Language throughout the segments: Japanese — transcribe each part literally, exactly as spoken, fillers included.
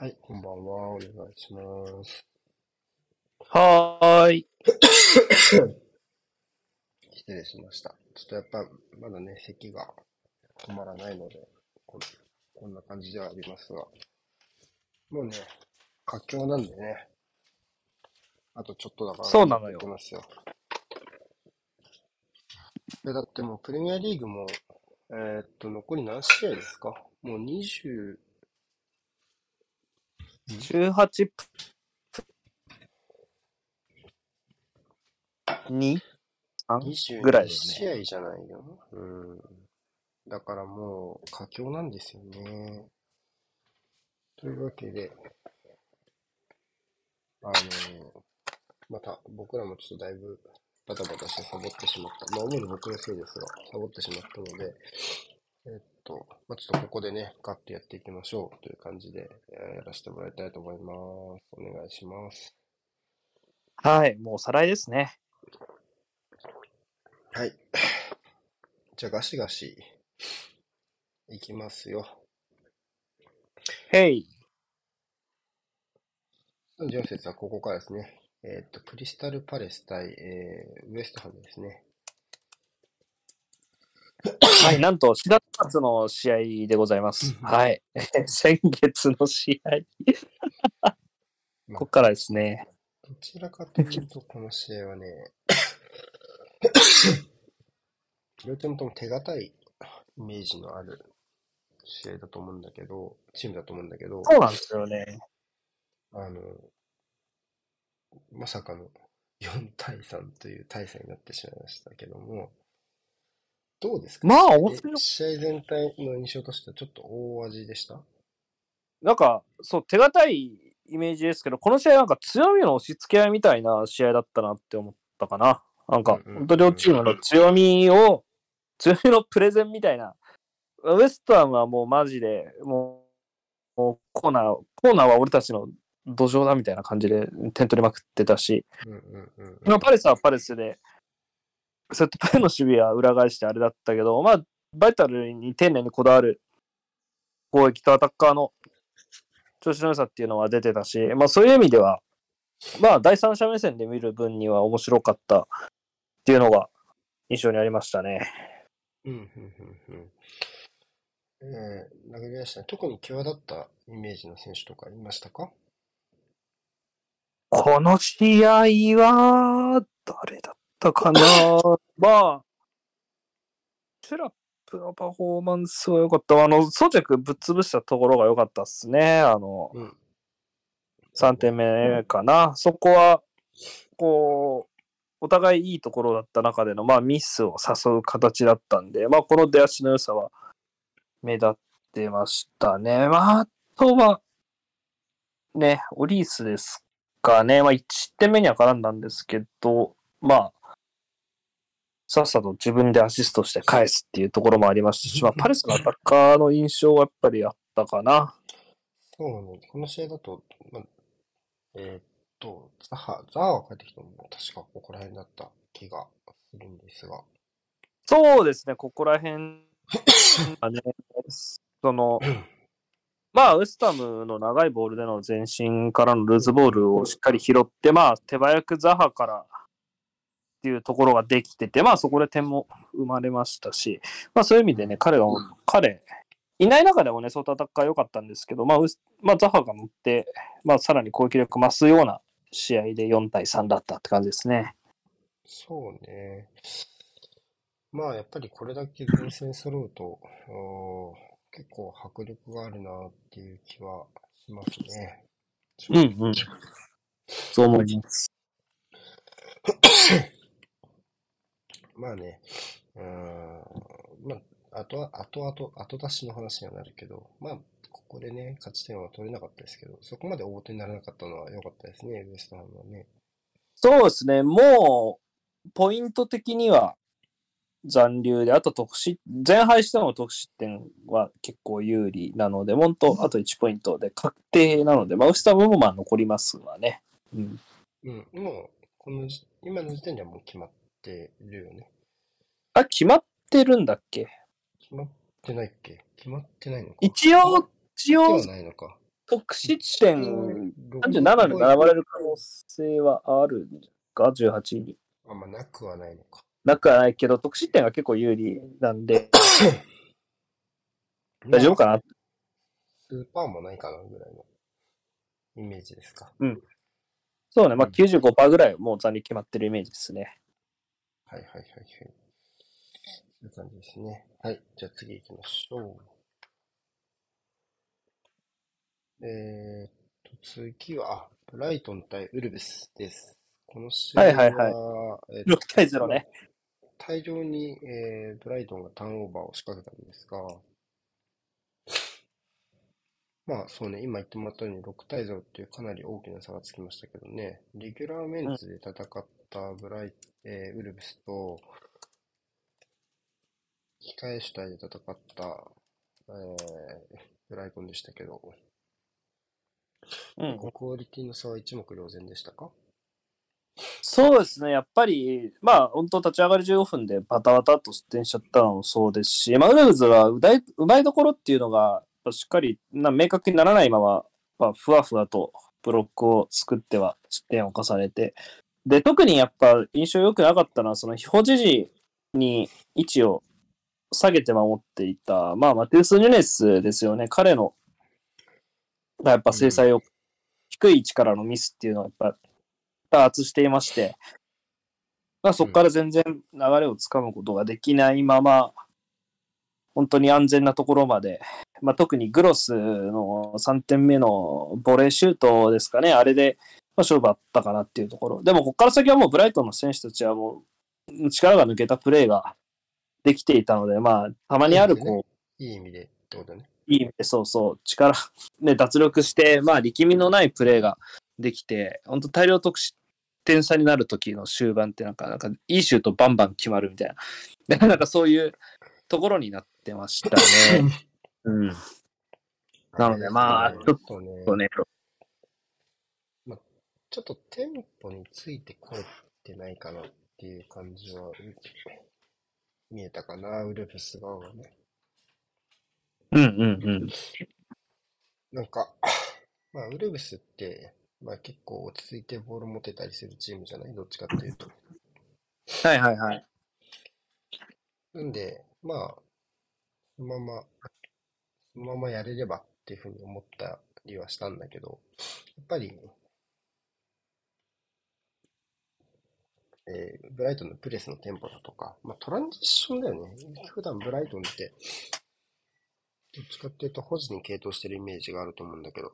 はい、こんばんは。お願いします。はーい。失礼しました。ちょっとやっぱ、まだね、咳が止まらないので、こ、こんな感じではありますが。もうね、活況なんでね。あとちょっとだから、そうなのよ。だってもうプレミアリーグも、えー、っと、残り何試合ですか？もう20、18分、に、さんぐらいですね。にじゅうに試合じゃないよ。うん。だからもう、佳境なんですよね。というわけで、あのー、また僕らもちょっとだいぶバタバタしてサボってしまった。まあ主に僕のせいですが、サボってしまったので、えっと、まあちょっとここでね、ガッとやっていきましょうという感じで、えー、やらせてもらいたいと思います。お願いします。はい、もうおさらいですね。はい。じゃあガシガシいきますよ。ヘイ。さんじゅうよん節はここからですね。えっと、クリスタルパレス対、えー、ウエストハムですね。はい、なんとしがつの試合でございます。はい。先月の試合。ここからですね。どちらかというと、この試合はね、両チームとも手堅いイメージのある試合だと思うんだけど、チームだと思うんだけど。そうなんですよね。あの、まさかのよん対さんという大差になってしまいましたけども、どうですか？まあ面白い。試合全体の印象としてはちょっと大味でした？なんか、そう、手堅いイメージですけど、この試合なんか強みの押し付け合いみたいな試合だったなって思ったかな。なんか、本当両チームの強みを、強みのプレゼンみたいな。ウエストハムはもうマジで、もう、もうコーナー、コーナーは俺たちの土壌だみたいな感じで点取りまくってたし、うんうんうんうん、パレスはパレスでセットプレーの守備は裏返してあれだったけど、まあ、バイタルに丁寧にこだわる攻撃とアタッカーの調子の良さっていうのは出てたし、まあ、そういう意味では、まあ、第三者目線で見る分には面白かったっていうのが印象にありましたね。うんうんうんうんえー、投げ出した特に際立ったイメージの選手とかいましたか？この試合は、誰だったかなまあ、テラップのパフォーマンスは良かった。あの、装着ぶっ潰したところが良かったっすね。あの、うん、さんてんめかな。うん、そこは、こう、お互いいいところだった中での、まあ、ミスを誘う形だったんで、まあ、この出足の良さは目立ってましたね。まあ、あとは、ね、オリースですかね。まあ、いってんめには絡んだんですけど、まあ、さっさと自分でアシストして返すっていうところもありましたし、まあ、パレスのアタッカーの印象はやっぱりあったかな。そうね、この試合だと、まあ、えー、っと、ザハ、ザハが帰ってきたのも確かここら辺だった気がするんですが。そうですね、ここら辺はね、その、まあ、ウエスタムの長いボールでの前進からのルーズボールをしっかり拾って、まあ、手早くザハからっていうところができてて、まあ、そこで点も生まれましたし、まあ、そういう意味でね、彼は、彼、いない中でもね、相当アタッカー良かったんですけど、まあ、まあ、ザハが乗って、まあ、さらに攻撃力増すような試合でよん対さんだったって感じですね。そうね。まあ、やっぱりこれだけ前線揃うと、結構迫力があるなっていう気はしますね。うんうん。そう思います。まあね、うーん、まあ、あとは、あとあと、後出しの話にはなるけど、まあ、ここでね、勝ち点は取れなかったですけど、そこまで大手にならなかったのは良かったですね、ウエストハムはね。そうですね、もう、ポイント的には、残留で、あと得失、前敗しても得失点は結構有利なので、本当あといちポイントで確定なので、まあ、ウエストハムもまあ残りますわね。うん。うん、もう、この、今の時点ではもう決まってるよね。あ、決まってるんだっけ？決まってないっけ？決まってないのか。一応、一応、得失点さんじゅうななで並ばれる可能性はあるんじゃないか、じゅうはちいに。あんまなくはないのか。なくはないけど、得失点が結構有利なんで、大丈夫かな。スーパーもないかなぐらいのイメージですか。うん。そうね、まあ きゅうじゅうごパーセント ぐらいもう残留決まってるイメージですね。はいはいはいはい。そういう感じですね。はい、じゃあ次行きましょう。えーっと、次は、ブライトン対ウルブスです。この試合は、はいはいはい、えーっと、ろく対ゼロね。大量に、えー、ブライトンがターンオーバーを仕掛けたんですが、まあそうね、今言ってもらったようにろく対ゼロっていうかなり大きな差がつきましたけどね、レギュラーメンツで戦ったブライ、えー、ウルブスと、控え主体で戦った、えー、ブライトンでしたけど、うん、クオリティの差は一目瞭然でしたか？そうですね、やっぱり、まあ本当立ち上がりじゅうごふんでバタバタと失点しちゃったのもそうですし、まあ、ウルブスはうまいところっていうのが、しっかりな明確にならないまま、まあ、ふわふわとブロックを作っては失点を重ねて、で特にやっぱ印象良くなかったのは、その非保持時に位置を下げて守っていた、まあ、マテウス・ヌネスですよね。彼のやっぱ制裁を、低い位置からのミスっていうのはやっぱ多発していまして、まあ、そこから全然流れをつかむことができないまま、本当に安全なところまで、まあ、特にグロスのさんてんめのボレーシュートですかね、あれで、まあ、勝負あったかなっていうところ。でも、ここから先はもうブライトンの選手たちはもう力が抜けたプレーができていたので、まあ、たまにあるこう、いい意味でってことね。いい意味で、そうそう、力、ね、脱力して、まあ、力みのないプレーができて、本当大量得失点差になる時の終盤ってなんか、なんかいいシュートバンバン決まるみたいな、なんかそういうところになってましたね。うん、なので、まあ、ちょっとね、とねまあ、ちょっとテンポについてこれてないかなっていう感じは見えたかな、ウルブス側はね。うんうんうん。なんか、まあ、ウルブスって、まあ、結構落ち着いてボール持てたりするチームじゃない、どっちかっていうと。はいはいはい。なんで、まあ、そのまま、そのままやれればっていうふうに思ったりはしたんだけど、やっぱり、えー、ブライトンのプレスのテンポだとか、まあ、トランジッションだよね。普段ブライトンって、どっちかっていうと保持に傾倒してるイメージがあると思うんだけど、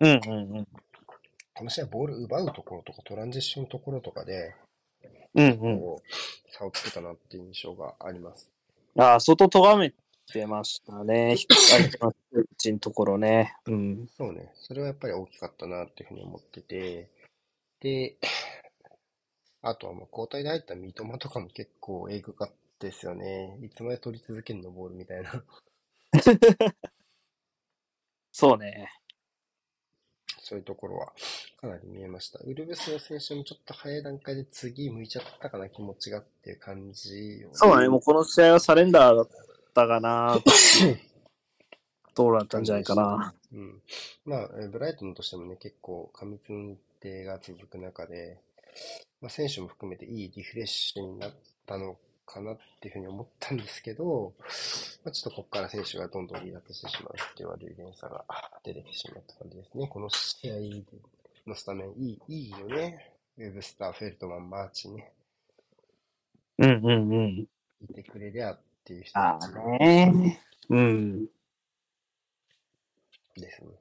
うんうんうん。この試合ボール奪うところとかトランジッションのところとかで、うんうん、差をつけたなっていう印象があります。ああ、外とがめてましたね。引っ張りのうちのところね。うん。そうね。それはやっぱり大きかったなっていうふうに思ってて。で、あとはもう交代で入った三笘とかも結構えぐかったですよね。いつまで取り続けるのボールみたいな。そうね。そういうところはかなり見えました。ウルブスの選手もちょっと早い段階で次向いちゃったかな、気持ちがっていう感じを、ね。そうね、もうこの試合はサレンダーだったかな、どうだったんじゃないかな。うん。まあ、ブライトンとしてもね、結構過密の日程が続く中で、まあ、選手も含めていいリフレッシュになったのかなっていうふうに思ったんですけど、まあ、ちょっとここから選手がどんどん離脱してしまうっていう悪い連鎖が出てきてしまった感じですね。この試合のスタメン、いい、いいよね。ウェブスター、フェルトマン、マーチね。うんうんうん。いてくれりゃっていう人たちが。あね。うん。ですね。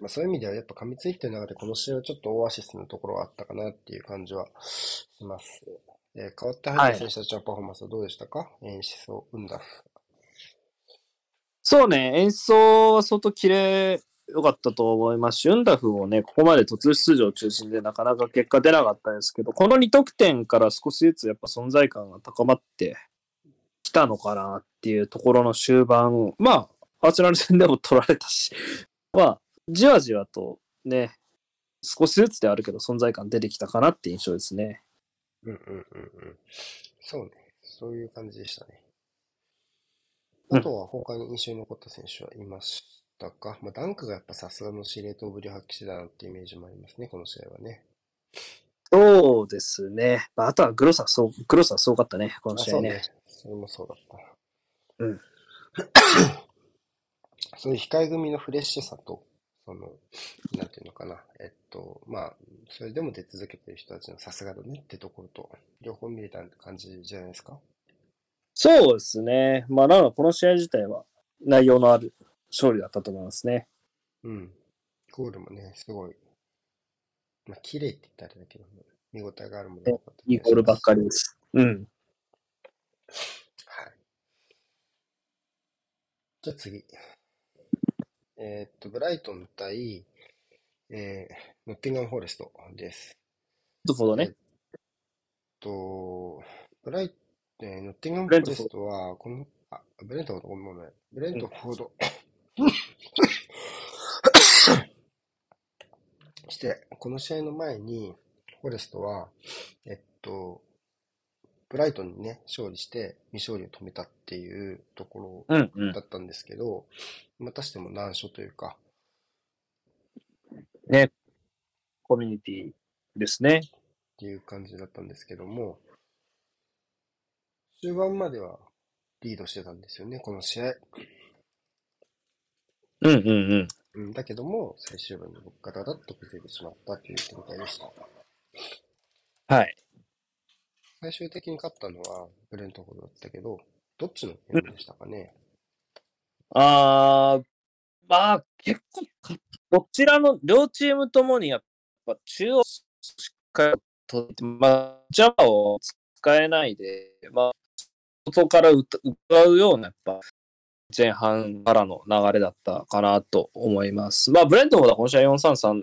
まあ、そういう意味ではやっぱ噛みついてる中でこの試合はちょっとオアシスのところがあったかなっていう感じはします。えー、変わって入った選手たちのパフォーマンスはどうでしたか？はい、演出を生んだ。そうね、演奏は相当綺麗良かったと思いますし、ウンダフもね、ここまで突出場中心でなかなか結果出なかったんですけど、このにとくてんから少しずつやっぱ存在感が高まってきたのかなっていうところの終盤、まあ、アーセナル戦でも取られたし、まあ、じわじわとね、少しずつであるけど存在感出てきたかなって印象ですね。うんうんうんうん。そうね、そういう感じでしたね。あとは他に印象に残った選手はいましたか？まあ、ダンクがやっぱさすがの司令塔ぶりを発揮してたなっていうイメージもありますね、この試合はね。そうですね。まあ、あとはグロスはそう、グロスはすごかったね、この試合ね。あ、そうね。それもそうだった。うん。そういう控え組のフレッシュさと、その、なんていうのかな。えっと、まあ、それでも出続けてる人たちのさすがだねってところと、両方見れたって感じじゃないですか？そうですね。まあ、なのでこの試合自体は内容のある勝利だったと思いますね。うん。ゴールもね、すごい。まあ、綺麗って言ったらあれだけど、見応えがあるものだったと。いいゴールばっかりです。うん。はい。じゃあ次。えー、っと、ブライトン対、えー、ノッティンガム・フォレストです。なるほどね。えー、っと、ブライトン、えー、ノッティンガム・フォレストは、この、あ、ブレントフォード、ごめんごめん。ブレントフォード。して、この試合の前に、フォレストは、えっと、ブライトンにね、勝利して、未勝利を止めたっていうところだったんですけど、うんうん、またしても難所というか。ね、コミュニティですね。っていう感じだったんですけども、中盤まではリードしてたんですよね、この試合。うんうんうん。だけども、最終盤に僕がダダッと崩れてしまったという展開でした。はい。最終的に勝ったのはブレントフォードだったけど、どっちのゲームでしたかね？うん、あー、まあ結構、どちらの、両チームともにやっぱ中央しっかりとって、まあ、ジャマを使えないで、まあ、外から奪うようなやっぱ前半からの流れだったかなと思います。まあ、ブレントフォードはこの試合 よんさんさん、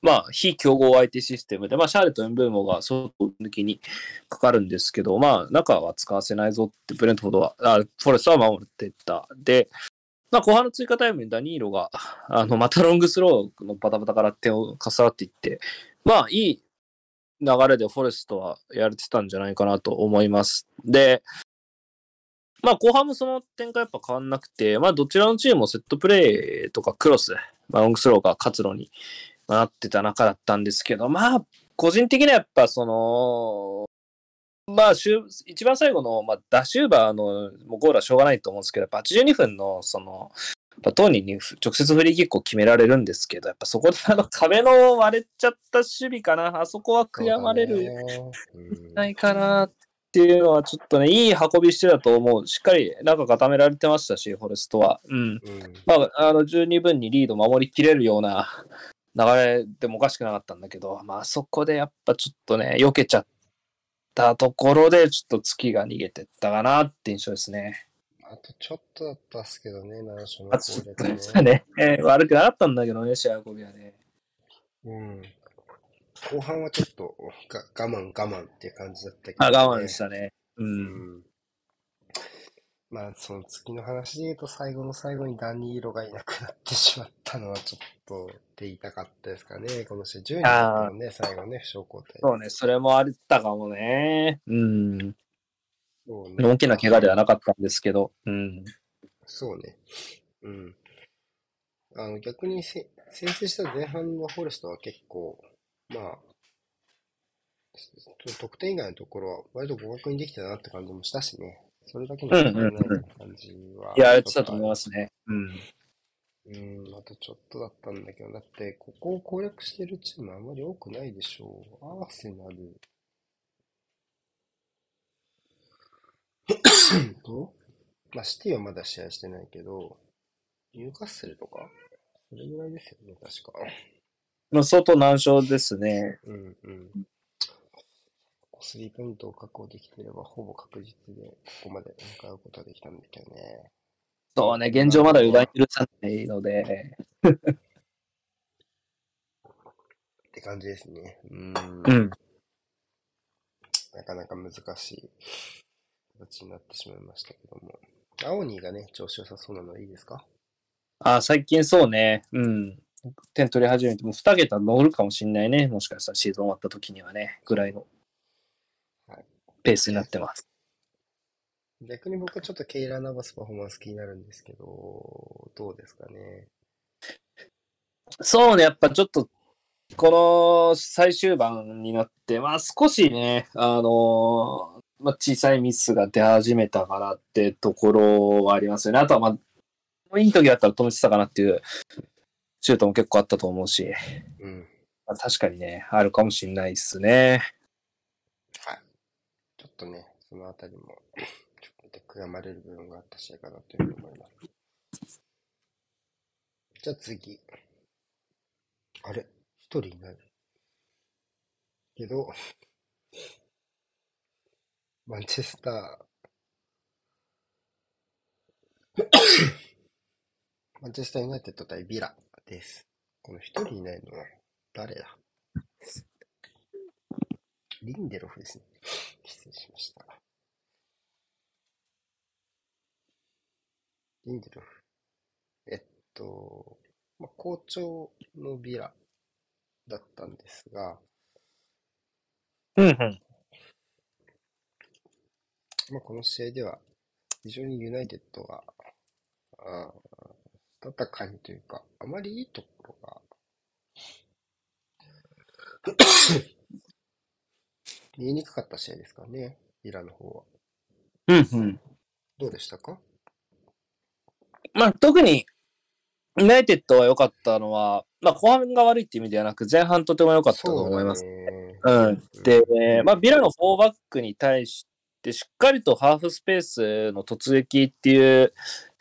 まあ、非強豪相手システムで、まあ、シャーレット・エンブーモが外抜きにかかるんですけど、まあ、中は使わせないぞって、ブレントフォードは、あフォレストは守っていった。で、まあ、後半の追加タイムにダニーロが、あのまたロングスローのバタバタから点をかさっていって、まあ、いい流れでフォレストはやれてたんじゃないかなと思います。で、まあ後半もその展開やっぱ変わんなくて、まあどちらのチームもセットプレーとかクロス、まあ、ロングスローが活路になってた中だったんですけど、まあ個人的にはやっぱその、まあ一番最後の、まあ、ダシューバーのもうゴールはしょうがないと思うんですけど、やっぱはちじゅうにふんのその、当人に直接フリーキックを決められるんですけど、やっぱそこであの壁の割れちゃった守備かな、あそこは悔やまれるんじゃないかなっていうのは、ちょっとね、いい運びしてたと思う、しっかり中固められてましたし、フォレストは、うんうんまあ、あの十二分にリード守りきれるような流れでもおかしくなかったんだけど、まあそこでやっぱちょっとね、避けちゃったところで、ちょっと月が逃げてったかなって印象ですね。あとちょっとだったっすけどね、ナショナル攻撃ね。そうね、えー。悪くなかったんだけどね、試合運びはね。うん。後半はちょっと我慢我慢っていう感じだったけど、ね。あ、我慢でしたね。うん。うん、まあ、その月の話で言うと、最後の最後にダニーロがいなくなってしまったのはちょっとって言いたかったですかね。この試合じゅうにんだったもんね、最後ね、負傷交代。そうね、それもあったかもね。うん。ね、大きな怪我ではなかったんですけど、うん、そうね、うん、あの逆に先制した前半のフォレストは結構、まあ、得点以外のところは割と互角にできたなって感じもしたしね、それだけの感じは、うんうん、いや、やってたと思いますね、うん、うん、あとちょっとだったんだけど、だってここを攻略してるチームあんまり多くないでしょう、アーセナル。とまあ、シティはまだ試合してないけど、ニューカッスルとかそれぐらいですよね、確か。まあ、相当難所ですね。うんうん。スリーポイントを確保できていれば、ほぼ確実で、ここまで向かうことができたんだけどね。そうね、現状まだ油断許さないので。って感じですね。うん。うん、なかなか難しい。形になってしまいましたけども、アオニーがね調子良さそうなのいいですか？あ、最近そうね、うん、点取り始めてもうに桁乗るかもしんないね、もしかしたらシーズン終わった時にはねぐらいのペースになってます。逆に僕はちょっとケイラー・ナバスパフォーマンス気になるんですけど、どうですかね。そうね、やっぱちょっとこの最終盤になって、まあ、少しね、あのーまあ、小さいミスが出始めたかなってところはありますよね。あとは、まあ、いい時だったら止めてたかなっていうシュートも結構あったと思うし、うんまあ、確かにね、あるかもしれないですね。はい、ちょっとね、そのあたりもちょっと悔やまれる部分があった試合かなというふうに思います。じゃあ次。あれ一人いないけど、マンチェスターマンチェスターユナイテッド対ビラです。この一人いないのは誰だ。リンデロフですね。失礼しました。リンデロフ、えっとまあ、好調のビラだったんですが、うんうんまあ、この試合では非常にユナイテッドが戦いというか、あまりいいところが見えにくかった試合ですかね、ビラの方は。うんうん、どうでしたか。まあ、特にユナイテッドは良かったのは、まあ、後半が悪いっていう意味ではなく、前半とても良かったと思います。うん。で、まあ、ビラのフォーバックに対して、しっかりとハーフスペースの突撃っていう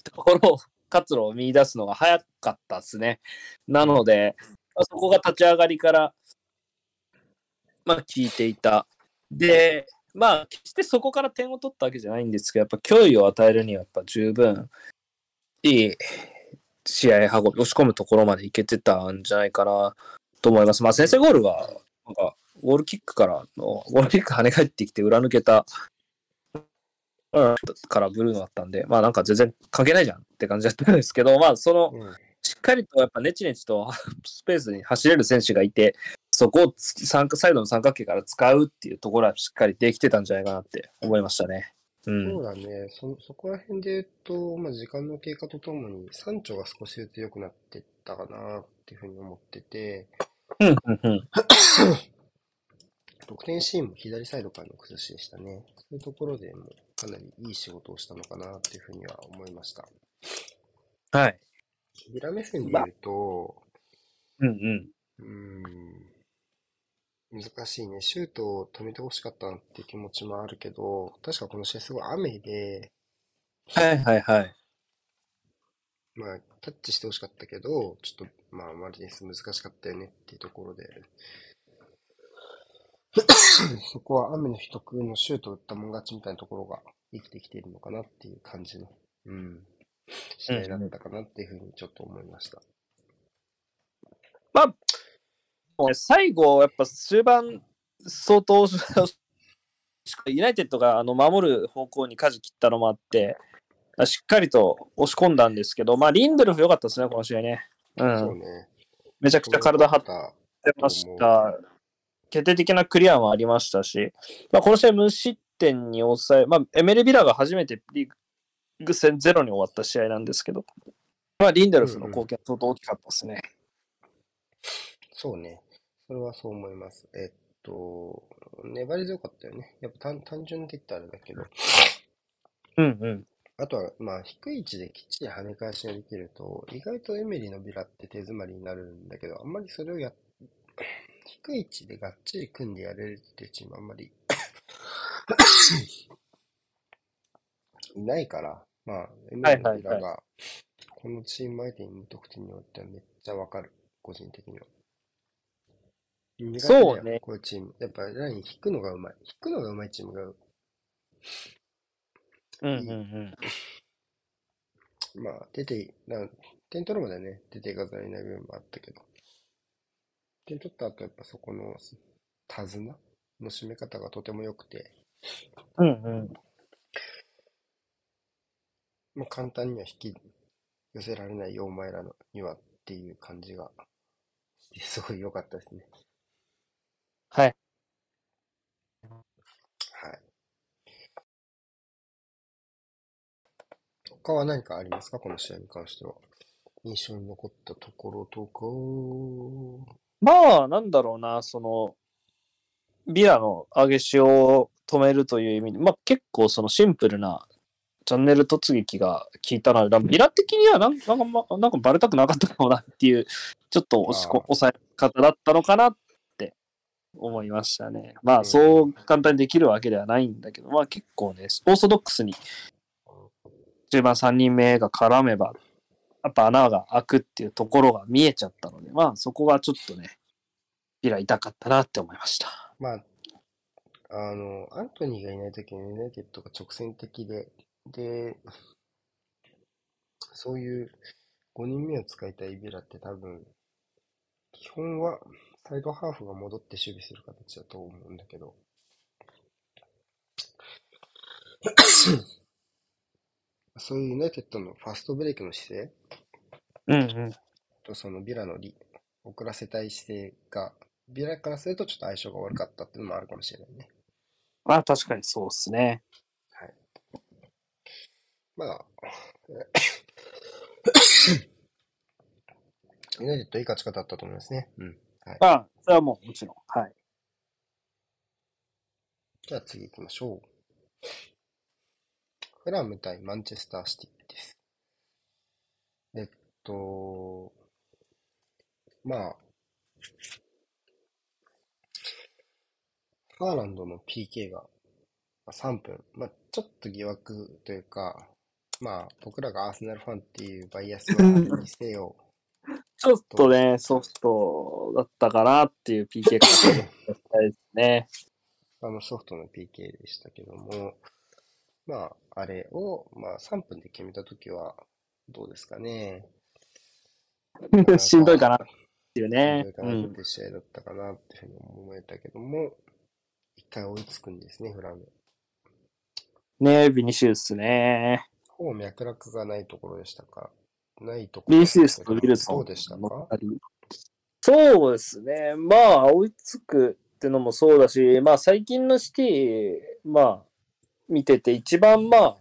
ところを、活路を見出すのが早かったですね。なので、まあ、そこが立ち上がりから、まあ、効いていた。で、まあ、決してそこから点を取ったわけじゃないんですけど、やっぱ脅威を与えるには、やっぱ十分いい試合運び、押し込むところまでいけてたんじゃないかなと思います。まあ、先制ゴールは、なんか、ゴールキックからの、ゴールキック跳ね返ってきて裏抜けた、うん、からブルーノだったんで、まあ、なんか全然関係ないじゃんって感じだったんですけど、まあ、その、しっかりとやっぱネチネチとスペースに走れる選手がいて、そこをサイドの三角形から使うっていうところはしっかりできてたんじゃないかなって思いましたね。うん、そうだね。そ、そこら辺で言うと、まあ、時間の経過とともに、サンチョが少しずつ良くなっていったかなっていうふうに思ってて、うんうんうん、得点シーンも左サイドからの崩しでしたね。そういうところでもかなりいい仕事をしたのかなっていうふうには思いました。はい。ビラ目線で言うと、ま、うんうん。うーん、難しいね。シュートを止めてほしかったなっていう気持ちもあるけど、確かこの試合すごい雨で、はいはいはい。まあ、タッチしてほしかったけど、ちょっと、まあ、マルティネス難しかったよねっていうところで、そこは雨の日特有のシュート打ったもん勝ちみたいなところが生きてきているのかなっていう感じの、うん、試合だったかなっていうふうにちょっと思いました。まあ、最後、やっぱ終盤、相当、ユナイテッドがあの守る方向に舵切ったのもあって、しっかりと押し込んだんですけど、まあ、リンドルフ良かったですね、この試合ね。うん。そうね、めちゃくちゃ体張ってました。決定的なクリアもありましたし、まあ、この試合無失点に抑え、まあ、エメルビラが初めてリーグ戦ゼロに終わった試合なんですけど、まあ、リンドルフの貢献は相当大きかったですね、うんうん。そうね。それはそう思います。えっと、粘り強かったよね。やっぱ 単, 単純に言ったらあれだけど。うんうん。あとは、まあ、低い位置できっちり跳ね返しができると、意外とエメリのビラって手詰まりになるんだけど、あんまりそれをやっ、低い位置でがっちり組んでやれるっていうチームあんまりいないから、まあ、エメリのビラが、このチーム相手に無得点によってはめっちゃわかる、個人的には。そうね。こういうチーム。やっぱライン引くのがうまい。引くのがうまいチームが、うんうんうん、まあ、出て、なん点取るまでね、出ていかざるを得ない部分もあったけど、点取った後、やっぱそこの手綱の締め方がとても良くて、うんうん。まあ、簡単には引き寄せられないよ、お前らのにはっていう感じが、すごい良かったですね。はい。はい。他は何かありますか、この試合に関しては。印象に残ったところとか。まあ、なんだろうな、その、ビラの上げ潮を止めるという意味で、まあ結構そのシンプルなチャンネル突撃が効いたな。ビラ的にはなんか、なんか、なんかバレたくなかったかもなっていう、ちょっと押しこ、抑え方だったのかなって思いましたね。まあそう簡単にできるわけではないんだけど、まあ結構ね、オーソドックスに、中盤さんにんめが絡めば、やっぱ穴が開くっていうところが見えちゃったので、まあそこがちょっとね、ビラ痛かったなって思いました。まあ、あの、アントニーがいないときにユナイテッドが直線的で、で、そういうごにんめを使いたいビラって多分、基本はサイドハーフが戻って守備する形だと思うんだけど、そういうユナイテッドのファストブレイクの姿勢、うんうん、とそのビラのリ遅らせたい姿勢がビラからするとちょっと相性が悪かったっていうのもあるかもしれないね。まあ確かにそうですね。はい。まあユナイテッドいい勝ち方だったと思いますね。うん。はい、まあそれはもうもちろん。はい。じゃあ次行きましょう。フラム対マンチェスターシティです。えっと、まあ、ハーランドの ピーケー がさんぷん、まあちょっと疑惑というか、まあ僕らがアーセナルファンっていうバイアスのあるにせよ、ちょっとね、ソフトだったかなっていう ピーケー かもしれないですね。あのソフトの ピーケー でしたけども、まあ、あれを、まあ、さんぷんで決めたときは、どうですかね。かしんどいかなっていうね。しんどいかなっていう試合だったかなっていうふうに思えたけども、一、うん、回追いつくんですね、フラム。ねえ、ビニシウスね。ほぼ脈絡がないところでしたか。ないところでしたか。ビニシウスとウィルソン。そうでしたか。そうですね。まあ、追いつくってのもそうだし、まあ、最近のシティ、まあ、見てて一番まあ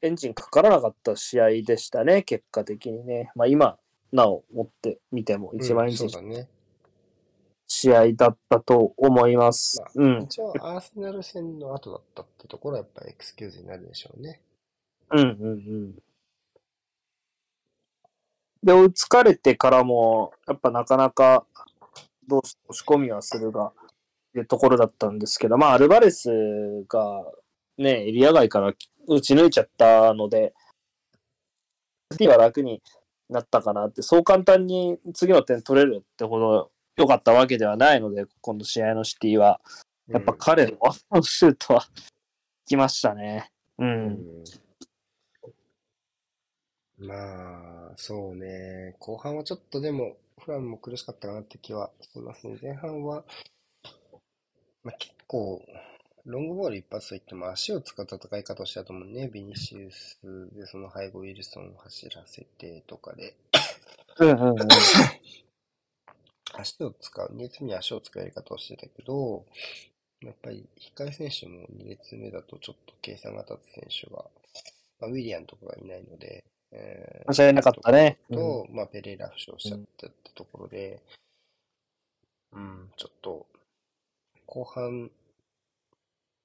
エンジンかからなかった試合でしたね、結果的にね。まあ今なお持ってみても一番エンジン、うん、そうだね、試合だったと思います、まあ、うん。一応アーセナル戦の後だったってところはやっぱりエクスキューズになるでしょうね。うんうんうん。で追いつかれてからもやっぱなかなかどうし押し込みはするがいうところだったんですけど、まあアルバレスがね、エリア外から打ち抜いちゃったので、シティは楽になったかなって、そう簡単に次の点取れるってほど良かったわけではないので、今度試合のシティは、やっぱ彼のワンパンシュートは来ましたね。うん。うん、まあ、そうね、後半はちょっとでも、フランも苦しかったかなって気はしますね。前半は、まあ、結構、ロングボール一発といっても足を使った戦い方をしたと思うね。ビニシウスでその背後ウィルソンを走らせてとかで。うんうんうん。足を使う、に列目に足を使うやり方をしてたけど、やっぱり控え選手もに列目だとちょっと計算が立つ選手が、まあ、ウィリアンとかがいないので、えー、間違いなかったね。と、うん、まあ、ペレイラ負傷しちゃったってところで、うん、うん、ちょっと、後半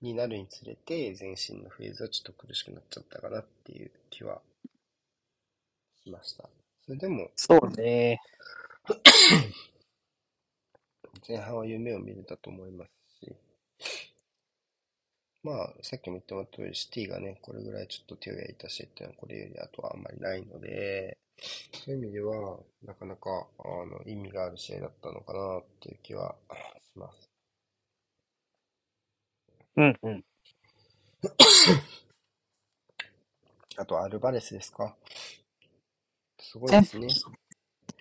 になるにつれて全身のフェーズはちょっと苦しくなっちゃったかなっていう気はしました。それでもそうね前半は夢を見れたと思いますし、まあさっきも言ってもらった通りシティがねこれぐらいちょっと手を焼いたしっていうのはこれよりあとはあんまりないので、そういう意味ではなかなかあの意味がある試合だったのかなっていう気はします。うんうん。あとアルバレスですか。すごいですね。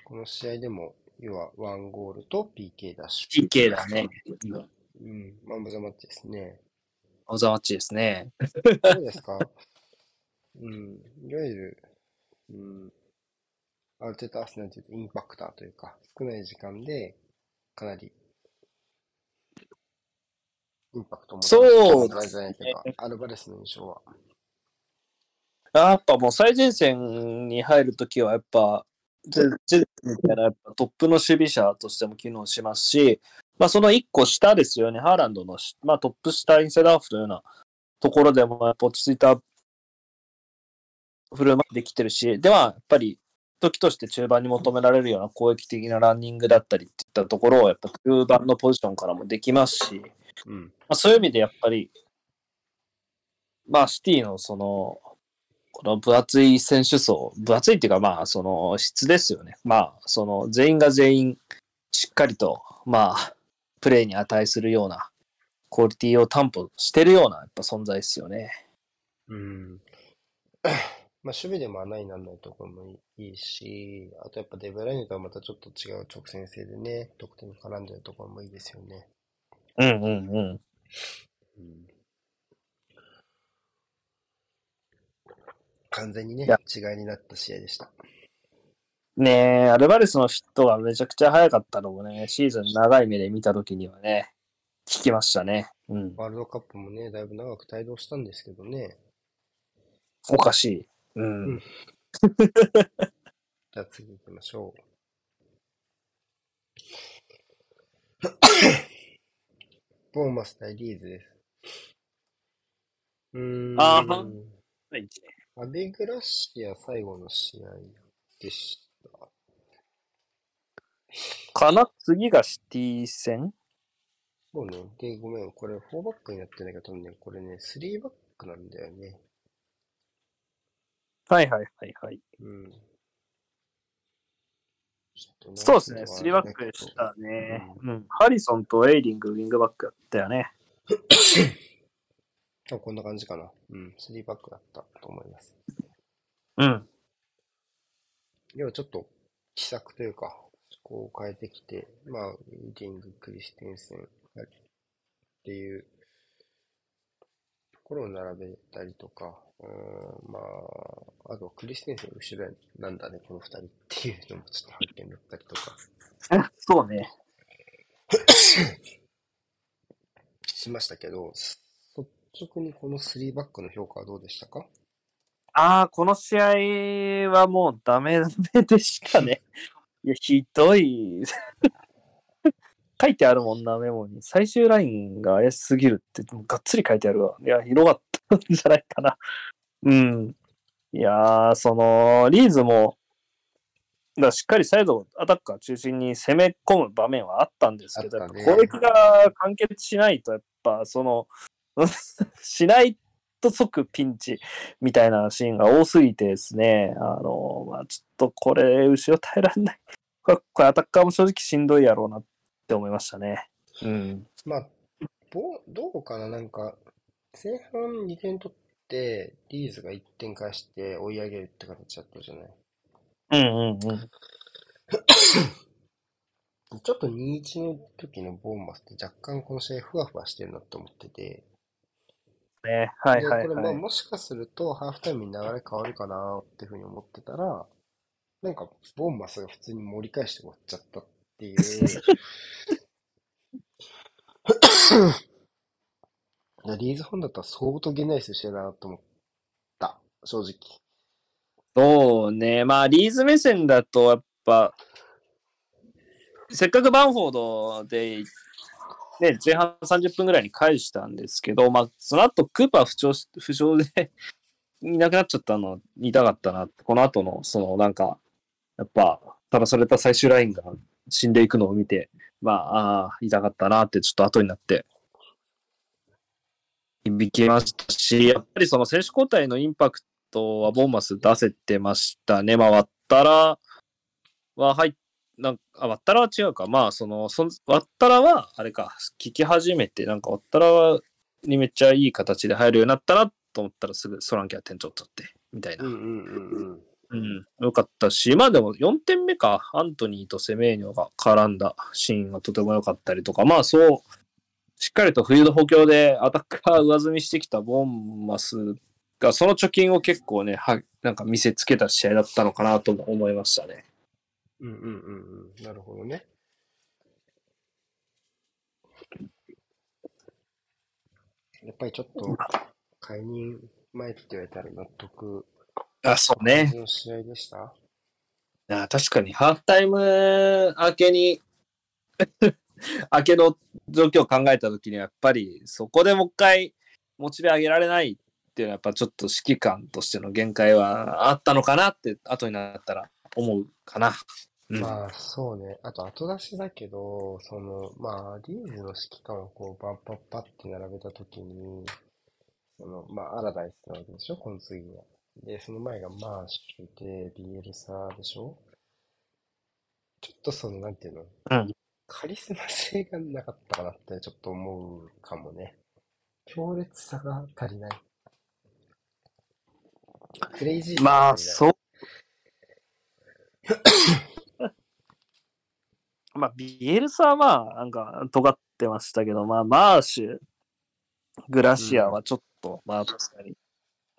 この試合でも要はワンゴールと ピーケー だし。ピーケー だね。うん。まあオブザマッチですね。オブザマッチですね。どうですか。うん。いわゆるうんアルテタアスナというインパクターというか少ない時間でかなり。インパクトもそうですね。アルバレスの印象は。やっぱもう最前線に入るときはやっぱジェズみたいなやっぱトップの守備者としても機能しますし、まあ、その一個下ですよね、ハーランドの、まあ、トップ下インセダーフというようなところでもやっぱ落ち着いたフルーマできてるし、ではやっぱり時として中盤に求められるような攻撃的なランニングだったりっていったところをやっぱ中盤のポジションからもできますし、うんまあ、そういう意味でやっぱり、まあ、シティのそのこの分厚い選手層、分厚いっていうかまあその質ですよね。まあその全員が全員しっかりとまあプレーに値するようなクオリティを担保してるようなやっぱ存在ですよね。うん。まあ、守備でも穴にならないところもいいし、あとやっぱデブライネとはまたちょっと違う直線性でね、得点に絡んでるところもいいですよね。うんうんうん。うん、完全にね、違いになった試合でした。ねえ、アルバレスのフィットがめちゃくちゃ早かったのもね、シーズン長い目で見たときにはね、効きましたね、うん。ワールドカップもね、だいぶ長く帯同したんですけどね。おかしい。うんうん、じゃあ次行きましょう。ボーマス対リーズです。うーん。ああ、はい。アベグラシア最後の試合でした。かな？次がシティ戦？そうね。で、ごめん。これフォーバックになってないから、多分ね、これね、スリーバックなんだよね。はいはいはいはい。うん、そうですね、スリーバックでしたね、うんうん。ハリソンとエイリング、ウィングバックだったよね。こんな感じかな。うん、スリーバックだったと思います。うん。ではちょっと、奇策というか、こう変えてきて、まあ、ウィディング、クリステンセンっていうところを並べたりとか、うんまあ、あとクリステンセン後ろなんだね、このふたりっていうのもちょっと発見だったりとか。あ、そうね。しましたけど、率直にこのスリーバックの評価はどうでしたか？ああ、この試合はもうダメダメでしたね。いや、ひどい。書いてあるもんな、メモに。最終ラインが怪しすぎるって、もうがっつり書いてあるわ。いや、広がったんじゃないかな。うん。いやー、その、リーズも、だしっかりサイドアタッカー中心に攻め込む場面はあったんですけど、ね、やっぱ攻撃が完結しないと、やっぱ、その、しないと即ピンチみたいなシーンが多すぎてですね、あの、まあ、ちょっとこれ、後ろ耐えられない。これ、これアタッカーも正直しんどいやろうな。って思いましたね。うん。まあ、どうかな、なんか、前半にてん取って、リーズがいってん返して追い上げるって形だったじゃない。うんうんうん。ちょっと にたいいち の時のボーンマスって若干この試合ふわふわしてるなって思ってて。ね、はいはいはい。これまあもしかするとハーフタイムに流れ変わるかなっていうふうに思ってたら、なんかボーンマスが普通に盛り返して終わっちゃった。っていうリーズファンだったら相当ゲナイスしてるなと思った正直。そうね、まあリーズ目線だとやっぱせっかくバンフォードで、ね、前半さんじゅっぷんぐらいに返したんですけど、まあその後クーパー不調し不調でいなくなっちゃったの痛かったなって、この後のそのなんかやっぱただされた最終ラインが死んでいくのを見て、まあ、あ痛かったなってちょっと後になって響きましたし、やっぱりその選手交代のインパクトはボーマス出せてましたね。まあ、割ったらは入っなんか割ったらは違うか、まあそのそ割ったらはあれか聞き始めて、なんか割ったらにめっちゃいい形で入るようになったなと思ったらすぐソランキは点取っちゃってみたいな。うんうんうんうんうん、よかったし、まあでもよんてんめか、アントニーとセメーニョが絡んだシーンがとても良かったりとか、まあそう、しっかりと冬の補強でアタッカー上積みしてきたボンマスが、その貯金を結構ね、はなんか見せつけた試合だったのかなとも思いましたね。うんうんうんうん、なるほどね。やっぱりちょっと解任前って言われたら納得。あ、そうね。の試合でした。あ、確かに、ハーフタイム明けに、明けの状況を考えたときに、やっぱりそこでもう一回、モチベ上げられないっていうのは、やっぱちょっと指揮官としての限界はあったのかなって、後になったら思うかな。うん、まあ、そうね。あと、後出しだけど、その、まあ、リーズの指揮官をこう、バッバッバッって並べたときに、その、まあ、アラダイスなわけでしょ、この次は。で、その前がマーシュで、ビエルサーでしょ。ちょっとその、なんていうの、うん、カリスマ性がなかったかなってちょっと思うかもね。強烈さが足りない。クレイジー。まあ、そう。まあ、ビエルサはまあ、なんか、尖ってましたけど、まあ、マーシュ、グラシアはちょっと、うん、まあ、確かに。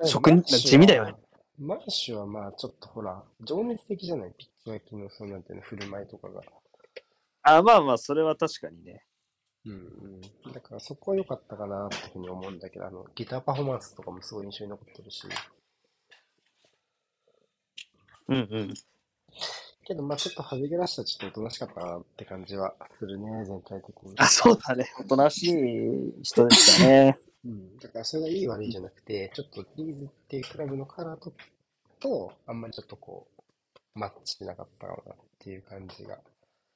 職人、地味だよね。マーシュはまあ、ちょっとほら、情熱的じゃないピッチ脇の、そうなんていうの、振る舞いとかが。あ、まあまあ、それは確かにね。うんうん。だから、そこは良かったかな、っていうふうに思うんだけど、あの、ギターパフォーマンスとかもすごい印象に残ってるし。うんうん。けど、まあちょっとはじけ出したらちょっとおとなしかったなって感じはするね、全体的に。あ、そうだね。おとなしい人でしたね。うん。だからそれがいい悪いじゃなくて、ちょっとリーズっていうクラブのカラーと、とあんまりちょっとこう、マッチしなかったかなっていう感じが。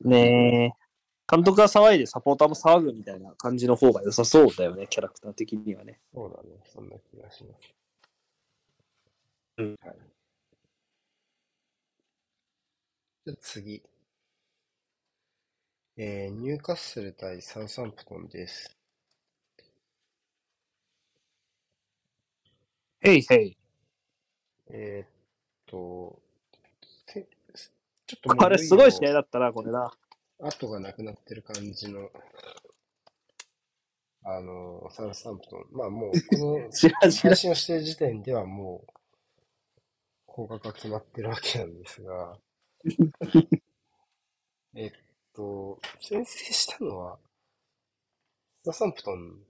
ねえ。監督が騒いでサポーターも騒ぐみたいな感じの方が良さそうだよね、キャラクター的にはね。そうだね。そんな気がします。うん。はい。次、えー、ニューカッスル対サウサンプトンです。ヘイヘイ。えー、っと、ちょっとこれすごい試合だったな、これな。後がなくなってる感じの、あのー、サウサンプトン。まあもう、この配信をしてる時点ではもう、降格が決まってるわけなんですが、えっと、先制したのは、サウサンプトン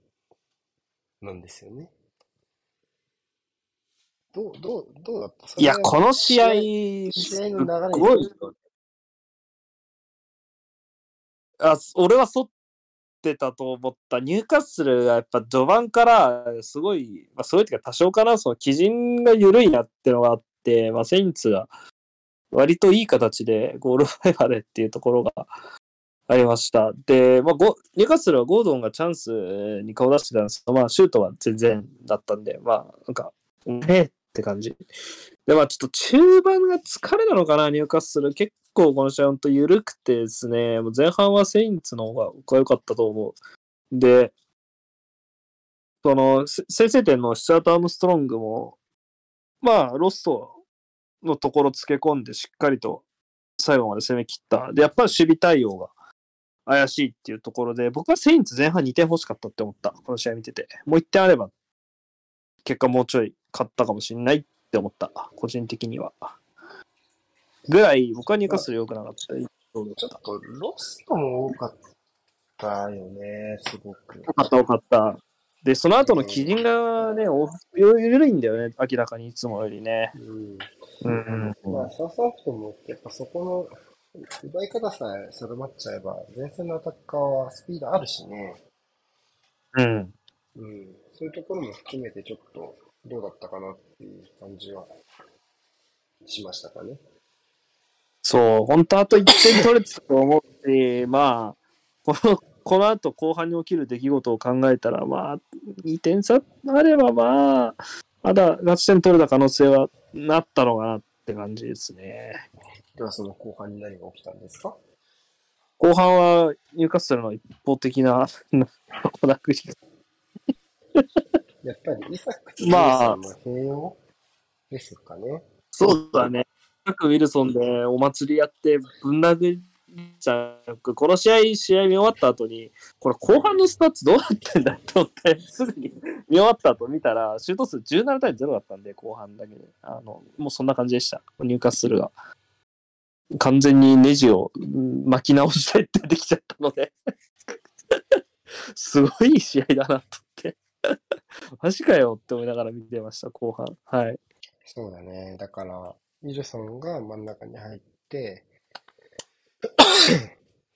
なんですよね。どう、どう、どうだった？いや、この試合、試合の流れに。あ、俺は沿ってたと思った。ニューカッスルがやっぱ序盤から、すごい、まあ、すごいっていうか多少かな、その、基準が緩いなってのがあって、まあ、セインツが、割といい形でゴール前までっていうところがありました。で、まあ、ニューカッスルはゴードンがチャンスに顔出してたんですけど、まあ、シュートは全然だったんで、まあ、なんか、ねえって感じ。で、まあ、ちょっと中盤が疲れなのかな、ニューカッスル。結構この試合、ほんと緩くてですね、もう前半はセインツの方が良かったと思う。で、その、先制点のシチュアート・アームストロングも、まあ、ロスト、のところつけ込んでしっかりと最後まで攻め切った。で、やっぱり守備対応が怪しいっていうところで、僕はセインツ前半にてん欲しかったって思った。この試合見てて。もういってんあれば、結果もうちょい勝ったかもしれないって思った。個人的には。ぐらい、僕はニューカッスル良くなかった。ちょっとロストも多かったよね、すごく。多かった、多かった。で、その後の基準がね、緩いんだよね、明らかにいつもよりね。うんうんうん、まあ、サウサンプトンも、やっぱそこの奪い方さえ定まっちゃえば、前線のアタッカーはスピードあるしね。うん。うん。そういうところも含めて、ちょっとどうだったかなっていう感じはしましたかね。そう、本当あといってん取れてたと思うし、まあ、この、この後後半に起きる出来事を考えたら、まあ、にてん差あれば、まあ、まだ勝ち点取れた可能性は、なったのかなって感じですね。ではその後半に何が起きたんですか？後半はニューカッスルの一方的なこなくりやっぱりイサックとウィルソンの併用ですかね、まあ、そうだね。イサックウィルソンでお祭りやってぶん殴っちゃう。この試合試合見終わった後にこれ後半のスタッツどうなってんだと思ってすぐに見終わった後見たら、シュート数じゅうなな対ゼロだったんで、後半だけで。あの、もうそんな感じでした。ニューカッスルが。完全にネジを巻き直したいってできちゃったので。すごい試合だなと思って。マジかよって思いながら見てました、後半。はい。そうだね。だから、ウィルソンが真ん中に入って、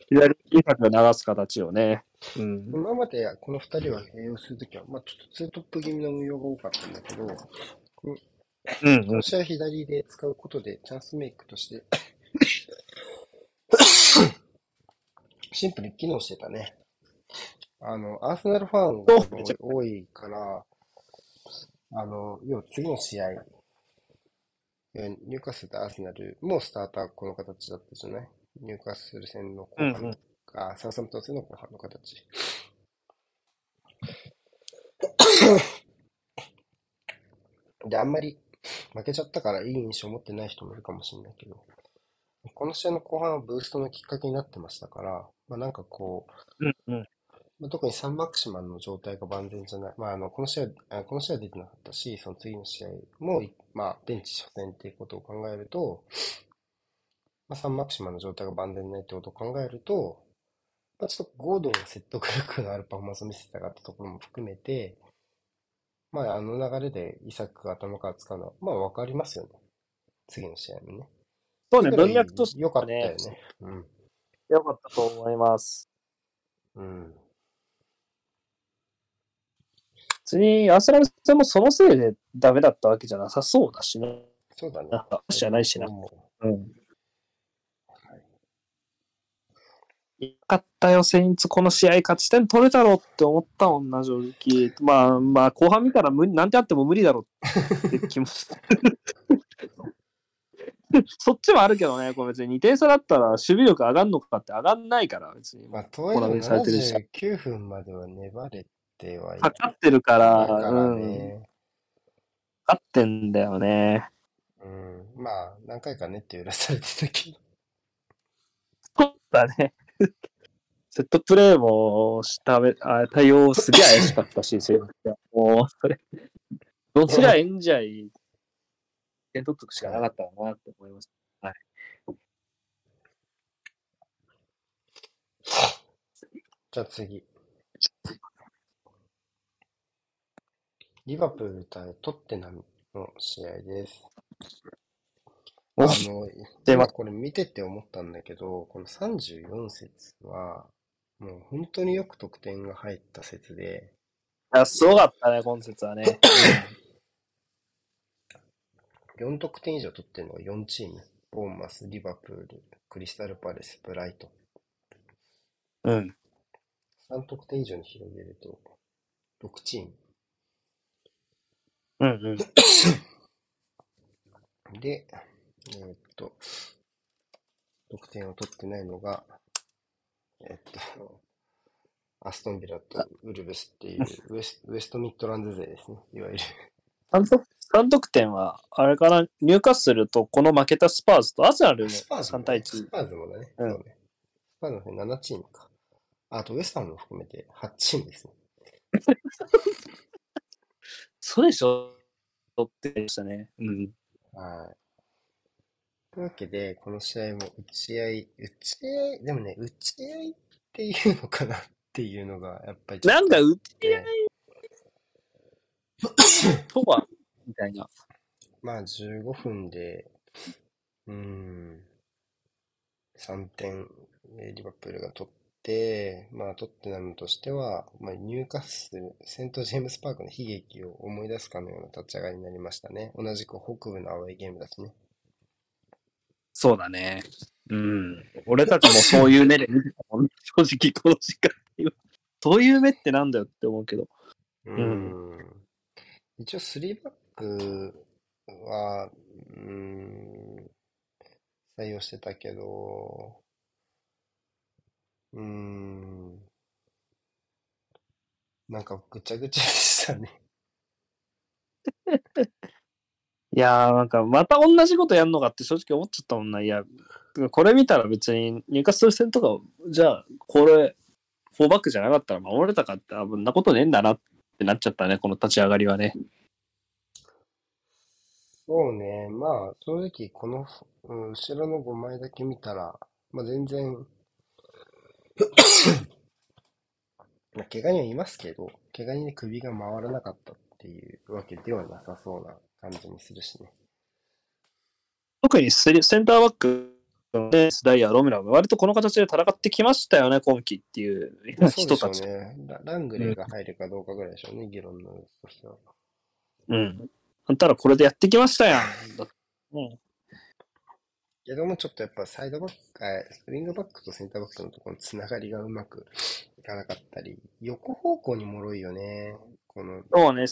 左利き先を流す形をね。うん。今までこのふたりは併用するときは、まあ、ちょっとツートップ気味の運用が多かったんだけど、こうんう今ん。試合左で使うことでチャンスメイクとして シンプルに機能してたね。あの、アーセナルファンがそう、めちゃ多いから、あの、要は次の試合、えーニューカッスルとアーセナルもスターターこの形だったじゃない。ニューカッスル戦のう後ん半、うん。あ、サウサンプトン戦の後半の形。で、あんまり負けちゃったからいい印象持ってない人もいるかもしれないけど、この試合の後半はブーストのきっかけになってましたから、まあ、なんかこう、うんうん。まあ、特にサンマクシマンの状態が万全じゃない、まあ、あのこの試合、あこの試合は出てなかったし、その次の試合も、まあ、ベンチ初戦っていうことを考えると、まあ、サンマクシマンの状態が万全でないってことを考えると、まあ、ちょっとゴードンが説得力のあるパフォーマンスを見せてたかったところも含めて、まあ、あの流れでイサクが頭から使うのは、まあ、わかりますよね。次の試合もね。そうだね、から文脈として良かはったね、よね。うん。良かったと思います。うん。別に、アーセナル戦もそのせいでダメだったわけじゃなさそうだしね。そうだね。なんか、じゃないしな。思う。うん。はい。よかったよ、セインツ、この試合勝ち点取れたろって思ったもんな、正直。まあまあ、後半見たら無理、なんてあっても無理だろって気もした。そっちはあるけどね、これ別ににてん差だったら守備力上がんのかって上がんないから、別にまあ、もとう、はコいラえボにされてるし、ななじゅうきゅうふんまでは粘れてはいかかってるかるら、からうん、ね。かかってんだよね。うん。まあ、何回かねって揺らされてたけど。そうだね。セットプレーもしため、あ、対応すげえ怪しかったし、セインツはもう、それ、どちら はエンジャイ点取っとくしかなかい。ったのかなって思います。はい。じゃあ次。リバプール対トッテナムの試合です。お、あの、出ま今す。これ見てて思ったんだけど、このさんじゅうよん節は、もう本当によく得点が入った節で、いや、すごかったね、今節はね。うん。よん得点以上取ってるのがよんチーム。ボーンマス、リバプール、クリスタルパレス、ブライトン。うん。さん得点以上に広げるとろくチーム。うんうん。で、えーっと、得点を取ってないのが、えーっと、アストンビラとウルブスっていうウエス、ウエストミッドランド勢ですね。いわゆる。三得、三得点は、あれかな、入荷すると、この負けたスパーズと、アーセナルスもパーズもさんね。対スいち。パーズもだね。うそん。うね。スパーズのななチームか。あと、ウエスタンも含めてはちチームですね。そうでしょって言いましたね。うん。はい。というわけで、この試合も打ち合い、打ち合い、でもね、打ち合いっていうのかなっていうのが、やっぱりちょっなんか、と打ち合いね、とは、みたいな。まあじゅうごふんで、うーん、さんてん、えーリバプールが取って、まあトッテナムとしては、まあ、ニューカッスル、セントジェームスパークの悲劇を思い出すかのような立ち上がりになりましたね。同じく北部のアウェーゲームだしね。そうだね。うん。俺たちもそういう目で見てたもんね。正直、この時間っていう。そういう目ってなんだよって思うけど。ううん。ーん。一応スリーバックは、うーん、採用してたけど、うーん、なんかぐちゃぐちゃでしたね。いやー、なんか、また同じことやんのかって正直思っちゃったもんな。いや、てかこれ見たら別に、入荷する戦とか、じゃあ、これ、フォーバックじゃなかったら守れたかって、あ、そんなことねえんだなってなっちゃったね、この立ち上がりはね。そうね、まあ正直この、うん、後ろのごまいだけ見たら、まあ全然、まあ、怪我にはいますけど、怪我にね、首が回らなかったっていうわけではなさそうな感じもするしね。特にセンターバックのレース、ダイヤ、ロムラム、割とこの形で戦ってきましたよね、今季っていう人たち。そうですね、ラングレーが入るかどうかぐらいでしょうね、うん、議論のとしては。うん。あんたらこれでやってきましたやん。だうんけどもちょっとやっぱサイドバック、ウィングバックとセンターバックのところのつながりがうまくいかなかったり、横方向にもろいよね。このそうね。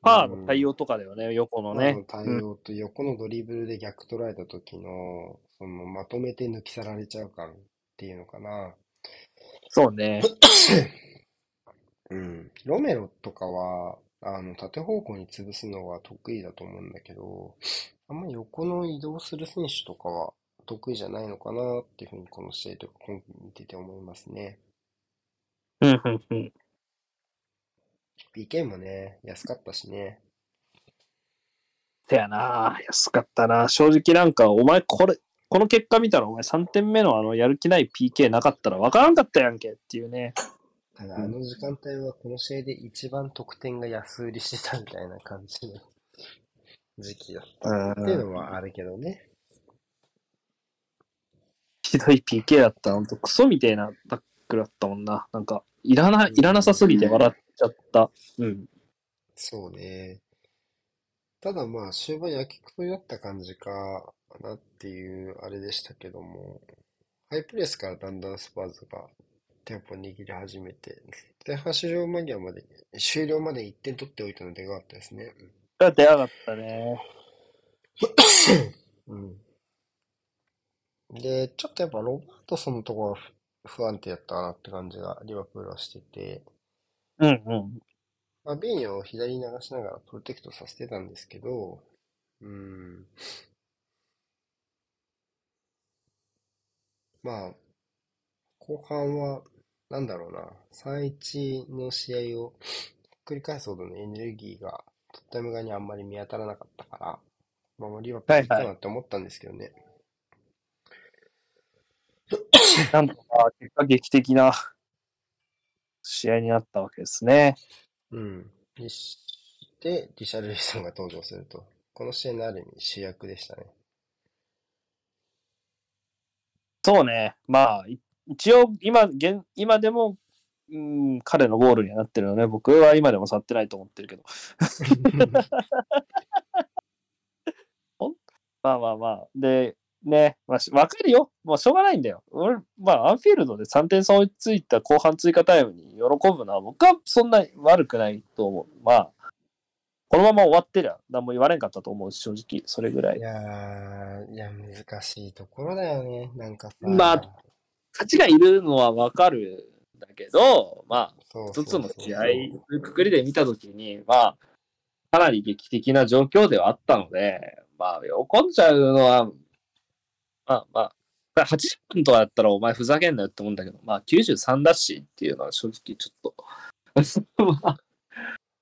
パーの対応とかだよね、うん、横のね。パーの対応と横のドリブルで逆取られた時の、うん、そのまとめて抜き去られちゃう感っていうのかな。そうね。うん。ロメロとかは、あの、縦方向に潰すのは得意だと思うんだけど、あんまり横の移動する選手とかは得意じゃないのかなっていうふうにこの試合とか今季見てて思いますね。うんうんうん。ピーケー もね、安かったしね。てやな、安かったな。正直なんか、お前これ、この結果見たらお前さんてんめのあの、やる気ない ピーケー なかったらわからんかったやんけっていうね。ただあの時間帯はこの試合で一番得点が安売りしてたみたいな感じの時期だったっていうのはあるけどね。ひどい ピーケー だった。ほんとクソみたいなタックルだったもんな。なんかいらな、いらなさすぎて笑っちゃった。うん。うん、そうね。ただまあ終盤焼きくそになった感じかなっていうあれでしたけども、ハイプレスからだんだんスパーズがテンポ握り始めて、前半終了間際まで、終了までいってん取っておいたのでよかったですね。が出やがったね。うん、で、ちょっとやっぱロバートソンのところが不安定だったかなって感じがリバプールはしてて、うんうん。まあ、ビーニョを左に流しながらプロテクトさせてたんですけど、うん。まあ、後半は、なんだろうな、さんたいいち の試合を繰り返すほどのエネルギーが、トッテム側にあんまり見当たらなかったから、まあ、リバプールいいかなって思ったんですけどね。はいはい、なんとか結果劇的な試合になったわけですね。うん。で、リシャルリソンが登場すると、この試合のある意味主役でしたね。そうね。まあ一応今現今でも。うん、彼のゴールにはなってるのね。僕は今でも触ってないと思ってるけど。まあまあまあ。で、ね、まあ、分かるよ。もうしょうがないんだよ。俺、まあ、アンフィールドでさんてんさ追いついた後半追加タイムに喜ぶのは、僕はそんなに悪くないと思う。まあ、このまま終わってりゃ、何も言われんかったと思う、正直。それぐらい。いやー、いや、難しいところだよね。なんかさ。まあ、勝ちがいるのは分かる。だけど、まあ、一つの試合のくくりで見たときに、まあ、かなり劇的な状況ではあったので、まあ、喜んじゃうのは、まあまあ、はちじゅっぷんとかだったらお前ふざけんなよって思うんだけど、まあ、きゅうじゅうさんだしっていうのは正直ちょっと、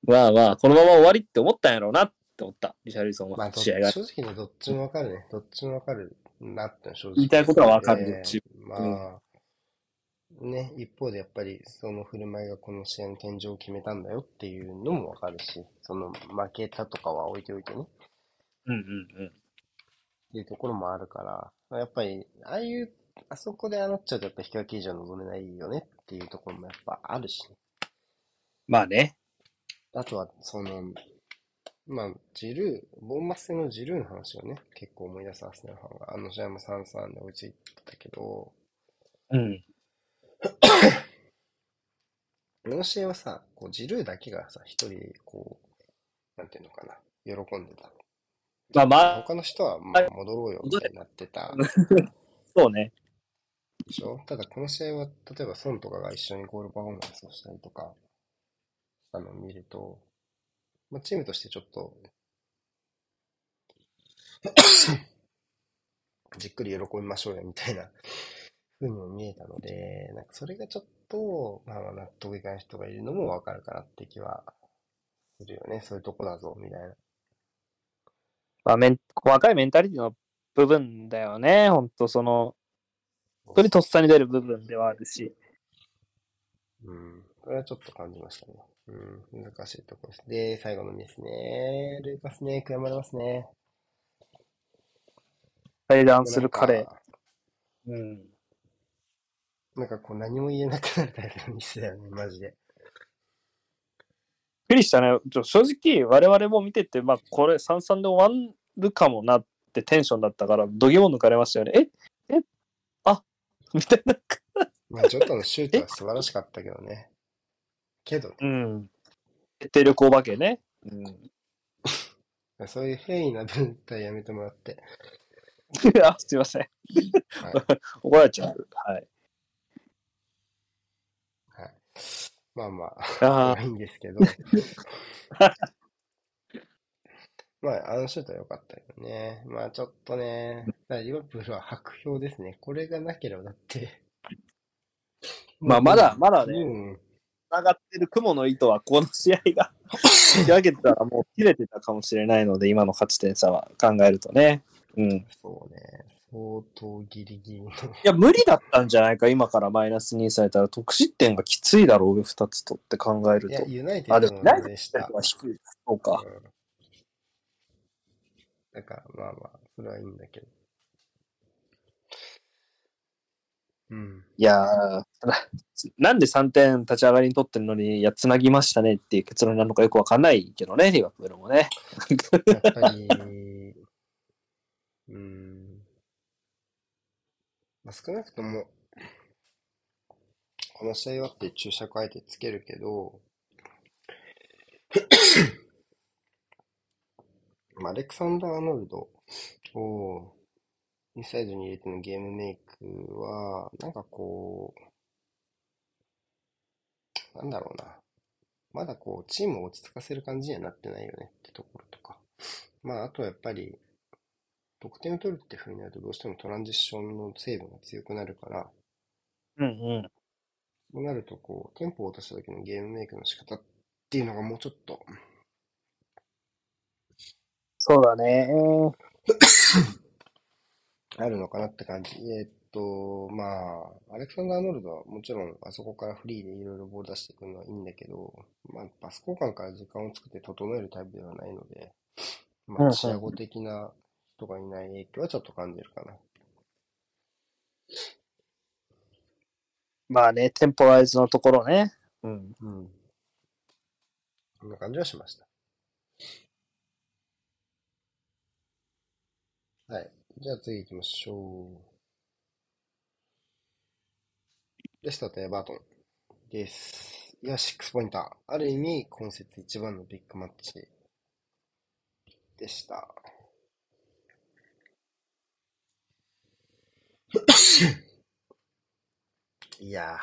まあまあ、このまま終わりって思ったんやろうなって思った、リシャルリソンは試合が。まあ、正直ね、どっちもわかるね。どっちもわかるなって正直、ね。言いたいことはわかる、どっちも。まあね、一方でやっぱりその振る舞いがこの試合の天井を決めたんだよっていうのもわかるし、その負けたとかは置いておいてね。うんうんうん。っていうところもあるから、やっぱり、ああいう、あそこであなっちゃうとやっぱ引き分け以上望めないよねっていうところもやっぱあるしね。まあね。あとは、その、まあ、ジルー、ボンマス戦のジルーの話をね、結構思い出すアスナルファンが、あの試合も さんたいさん で追いついたけど、うん。この試合はさ、こうジルーだけがさ、一人でこう、なんていうのかな、喜んでた。まあまあ、他の人はまあ戻ろうよみたいになってた。そうね。でしょ？ただこの試合は、例えばソンとかが一緒にゴールパフォーマンスをしたりとか、あの、見ると、まあ、チームとしてちょっと、じっくり喜びましょうよみたいな。ふうにも見えたので、なんかそれがちょっと、まあ、まあ納得いかない人がいるのもわかるかなって気はするよね。そういうとこだぞみたいな。まあ、めん若いメンタリティの部分だよね。本当その本当にとっさに出る部分ではあるし、うん、これはちょっと感じましたね。うん、難しいところです。で、最後のミスね、ルーカスね、悔やまれますね。対談する彼。うん。なんかこう何も言えなくなるタイプのミスだよね、マジで。びっくりしたね。正直我々も見てて、まあこれ三々で終わるかもなってテンションだったから、度肝抜かれましたよね。ええあみたいな。まあジョタのシュートは素晴らしかったけどね。けどね。うん。決定力お化けね。うん。そういう変異な文体やめてもらって。あ、すいません。はい、怒られちゃう。はい。はい。まあまあ、あいいんですけど。まあ、あのシュートは良かったけどね。まあちょっとね、リバプールは薄氷ですね。これがなければだって。まあまだ、まだね。うん上がってる雲の糸はこの試合が引き上げたらもう切れてたかもしれないので今の勝ち点差は考えるとね、うん、そうね相当ギリギリのいや無理だったんじゃないか今からマイナスにされたら得失点がきついだろうふたつ取って考えるといやユナイテッドの上でしたは低いそうか、うん、だからまあまあそれはいいんだけどうん、いやーなんでさんてん立ち上がりに取ってるのにいやつなぎましたねっていう結論なのかよくわかんないけどねリバプールもねやっぱりうーん、まあ、少なくともこの試合はって注釈あえてつけるけど、まあ、アレクサンダー・アーノルドをインサイドに入れてのゲームメイクは、なんかこう、なんだろうな。まだこう、チームを落ち着かせる感じにはなってないよねってところとか。まあ、あとはやっぱり、得点を取るって風になると、どうしてもトランジッションの成分が強くなるから。うんうん。そうなると、こう、テンポを落とした時のゲームメイクの仕方っていうのがもうちょっと。そうだね。あるのかなって感じ。えー、っと、まあ、アレクサンダー・アーノルドはもちろんあそこからフリーでいろいろボール出してくるのはいいんだけど、まあ、パス交換から時間を作って整えるタイプではないので、まあ、チアゴ的な人がいない影響はちょっと感じるかな。まあね、テンポライズのところね。うん。うん。そんな感じはしました。はい。じゃあ次行きましょう。レスター対エバートンです。いや、ろくポインター。ある意味、今節一番のビッグマッチでした。いやー。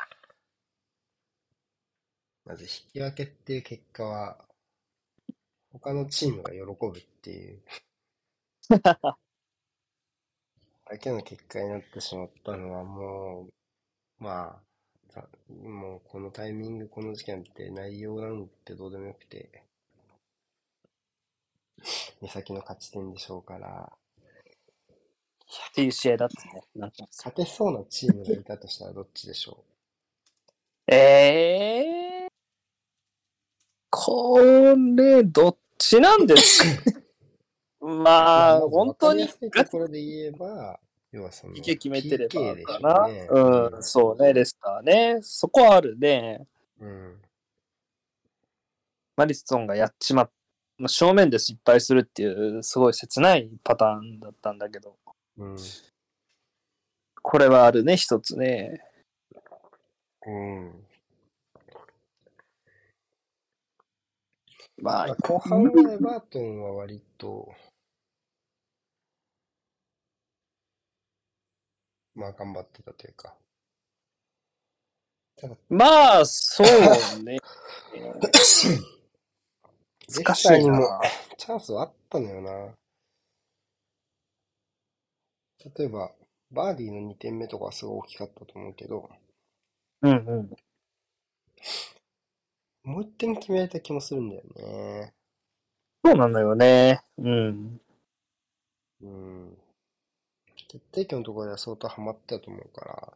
まず引き分けっていう結果は、他のチームが喜ぶっていう。だけの結果になってしまったのはもうまあもうこのタイミングこの時間って内容なんてどうでもよくて目先の勝ち点でしょうからっていう試合だったねなんか勝てそうなチームがいたとしたらどっちでしょうえーこれどっちなんですかまあ、本当に。これで言えば、要はその、ピーケー 決めてればかな、ね。うん、そうね、レスターね。そこはあるね。うん。マリスソンがやっちまっ、まあ、正面で失敗するっていう、すごい切ないパターンだったんだけど。うん。これはあるね、一つね。うん。まあ、後半のエバートンは割と、まあ頑張ってたというか。まあそうね。難しいな。チャンスはあったのよな。例えばバーディーのにてんめとかはすごい大きかったと思うけど。うんうん。もう一点決められた気もするんだよね。そうなんだよね。うん。うん。決定機のところでは相当ハマってたと思うから、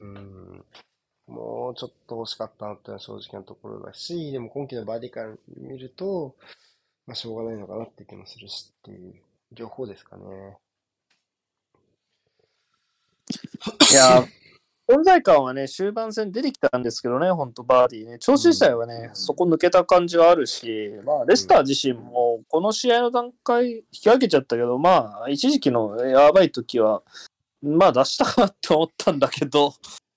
うん。もうちょっと欲しかったなっていうのは正直なところだし、でも今季のバーディーから見ると、まあしょうがないのかなって気もするしっていう、両方ですかね。いや存在感はね、終盤戦出てきたんですけどね、本当バーディーね、調子自体はね、うん、そこ抜けた感じはあるし、まあ、レスター自身もこの試合の段階、引き分けちゃったけど、まあ、一時期のやばい時は、まあ、出したかなって思ったんだけど、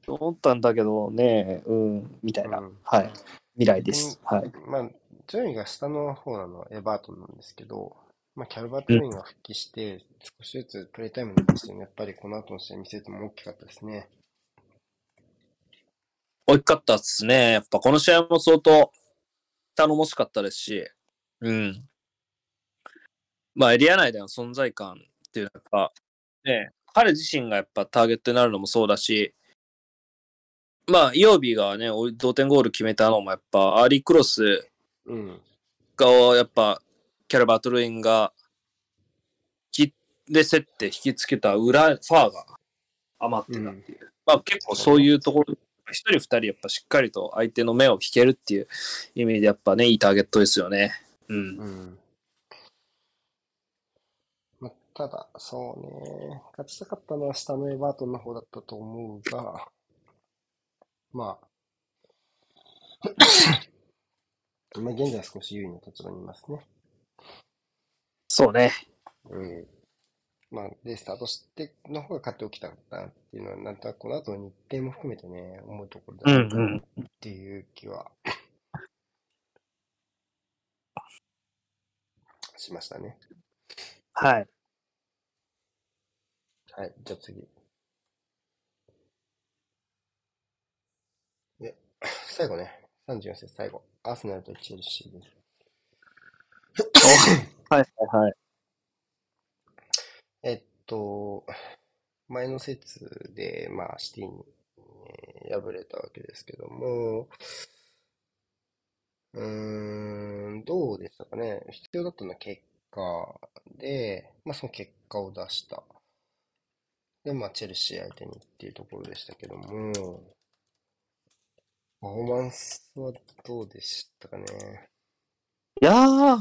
思ったんだけどね、うん、みたいな、うん、はい、未来です。うん、はい。まあ、順位が下の方なのはエバートンなんですけど、まあ、キャルバトリンが復帰して、うん、少しずつプレイタイムにして、ね、やっぱりこの後の試合見せても大きかったですね。大きかったっすね。やっぱこの試合も相当頼もしかったですし、うん。まあエリア内での存在感っていうのは、ね、彼自身がやっぱターゲットになるのもそうだし、まあ、曜日がね、同点ゴール決めたのもやっぱ、アーリークロスが、やっぱ、キャラバトルインが、で、競って引きつけた裏、ファーが余ってたっていう。うん、まあ結構そういうところ、一人二人やっぱしっかりと相手の目を引けるっていう意味でやっぱね、いいターゲットですよね。うん。うん、まあ、ただ、そうね、勝ちたかったのは下のエバートンの方だったと思うが、まあ、今現在少し優位の立場にいますね。そうね。うん。まあ、で、スタートしての方が勝っておきたかったっていうのは、なんとなくこの後の日程も含めてね、思うところだったっていう気は、しましたね。はい。はい、じゃあ次。で、最後ね、さんじゅうよん節最後、アーセナルとチェルシーです。はいはいはい。えっと、前の節で、まあ、シティに、えー、敗れたわけですけども、うーん、どうでしたかね。必要だったのは結果で、まあ、その結果を出した。で、まあ、チェルシー相手にっていうところでしたけども、パフォーマンスはどうでしたかね。いやー、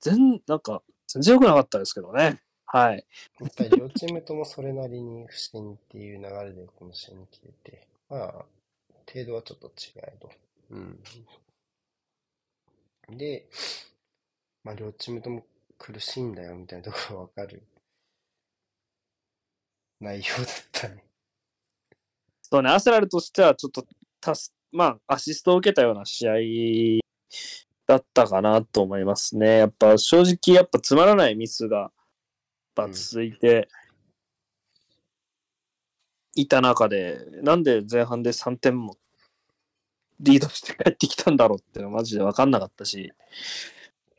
全、なんか、全然良くなかったですけどね。はい。やっぱり両チームともそれなりに不振っていう流れでこの試合に来てて、まあ、程度はちょっと違えと。うん。で、まあ両チームとも苦しいんだよみたいなところがわかる内容だったね。そうね、アーセナルとしてはちょっとたす、まあアシストを受けたような試合だったかなと思いますね。やっぱ正直やっぱつまらないミスが、続いていた中で、なんで前半でさんてんもリードして帰ってきたんだろうっていうのはマジで分かんなかったし、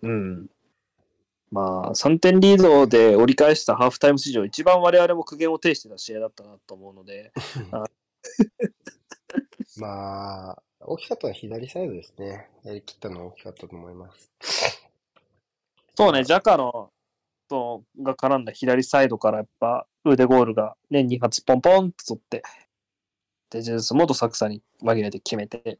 うん。まあ、さんてんリードで折り返したハーフタイム史上、一番我々も苦言を呈してた試合だったなと思うので、まあ、大きかったのは左サイドですね。やりきったのは大きかったと思います。そうね、ジャカのが絡んだ左サイドからやっぱ腕ゴールがねに発ポンポンと取ってでジェズスもどさくさに紛れて決めて、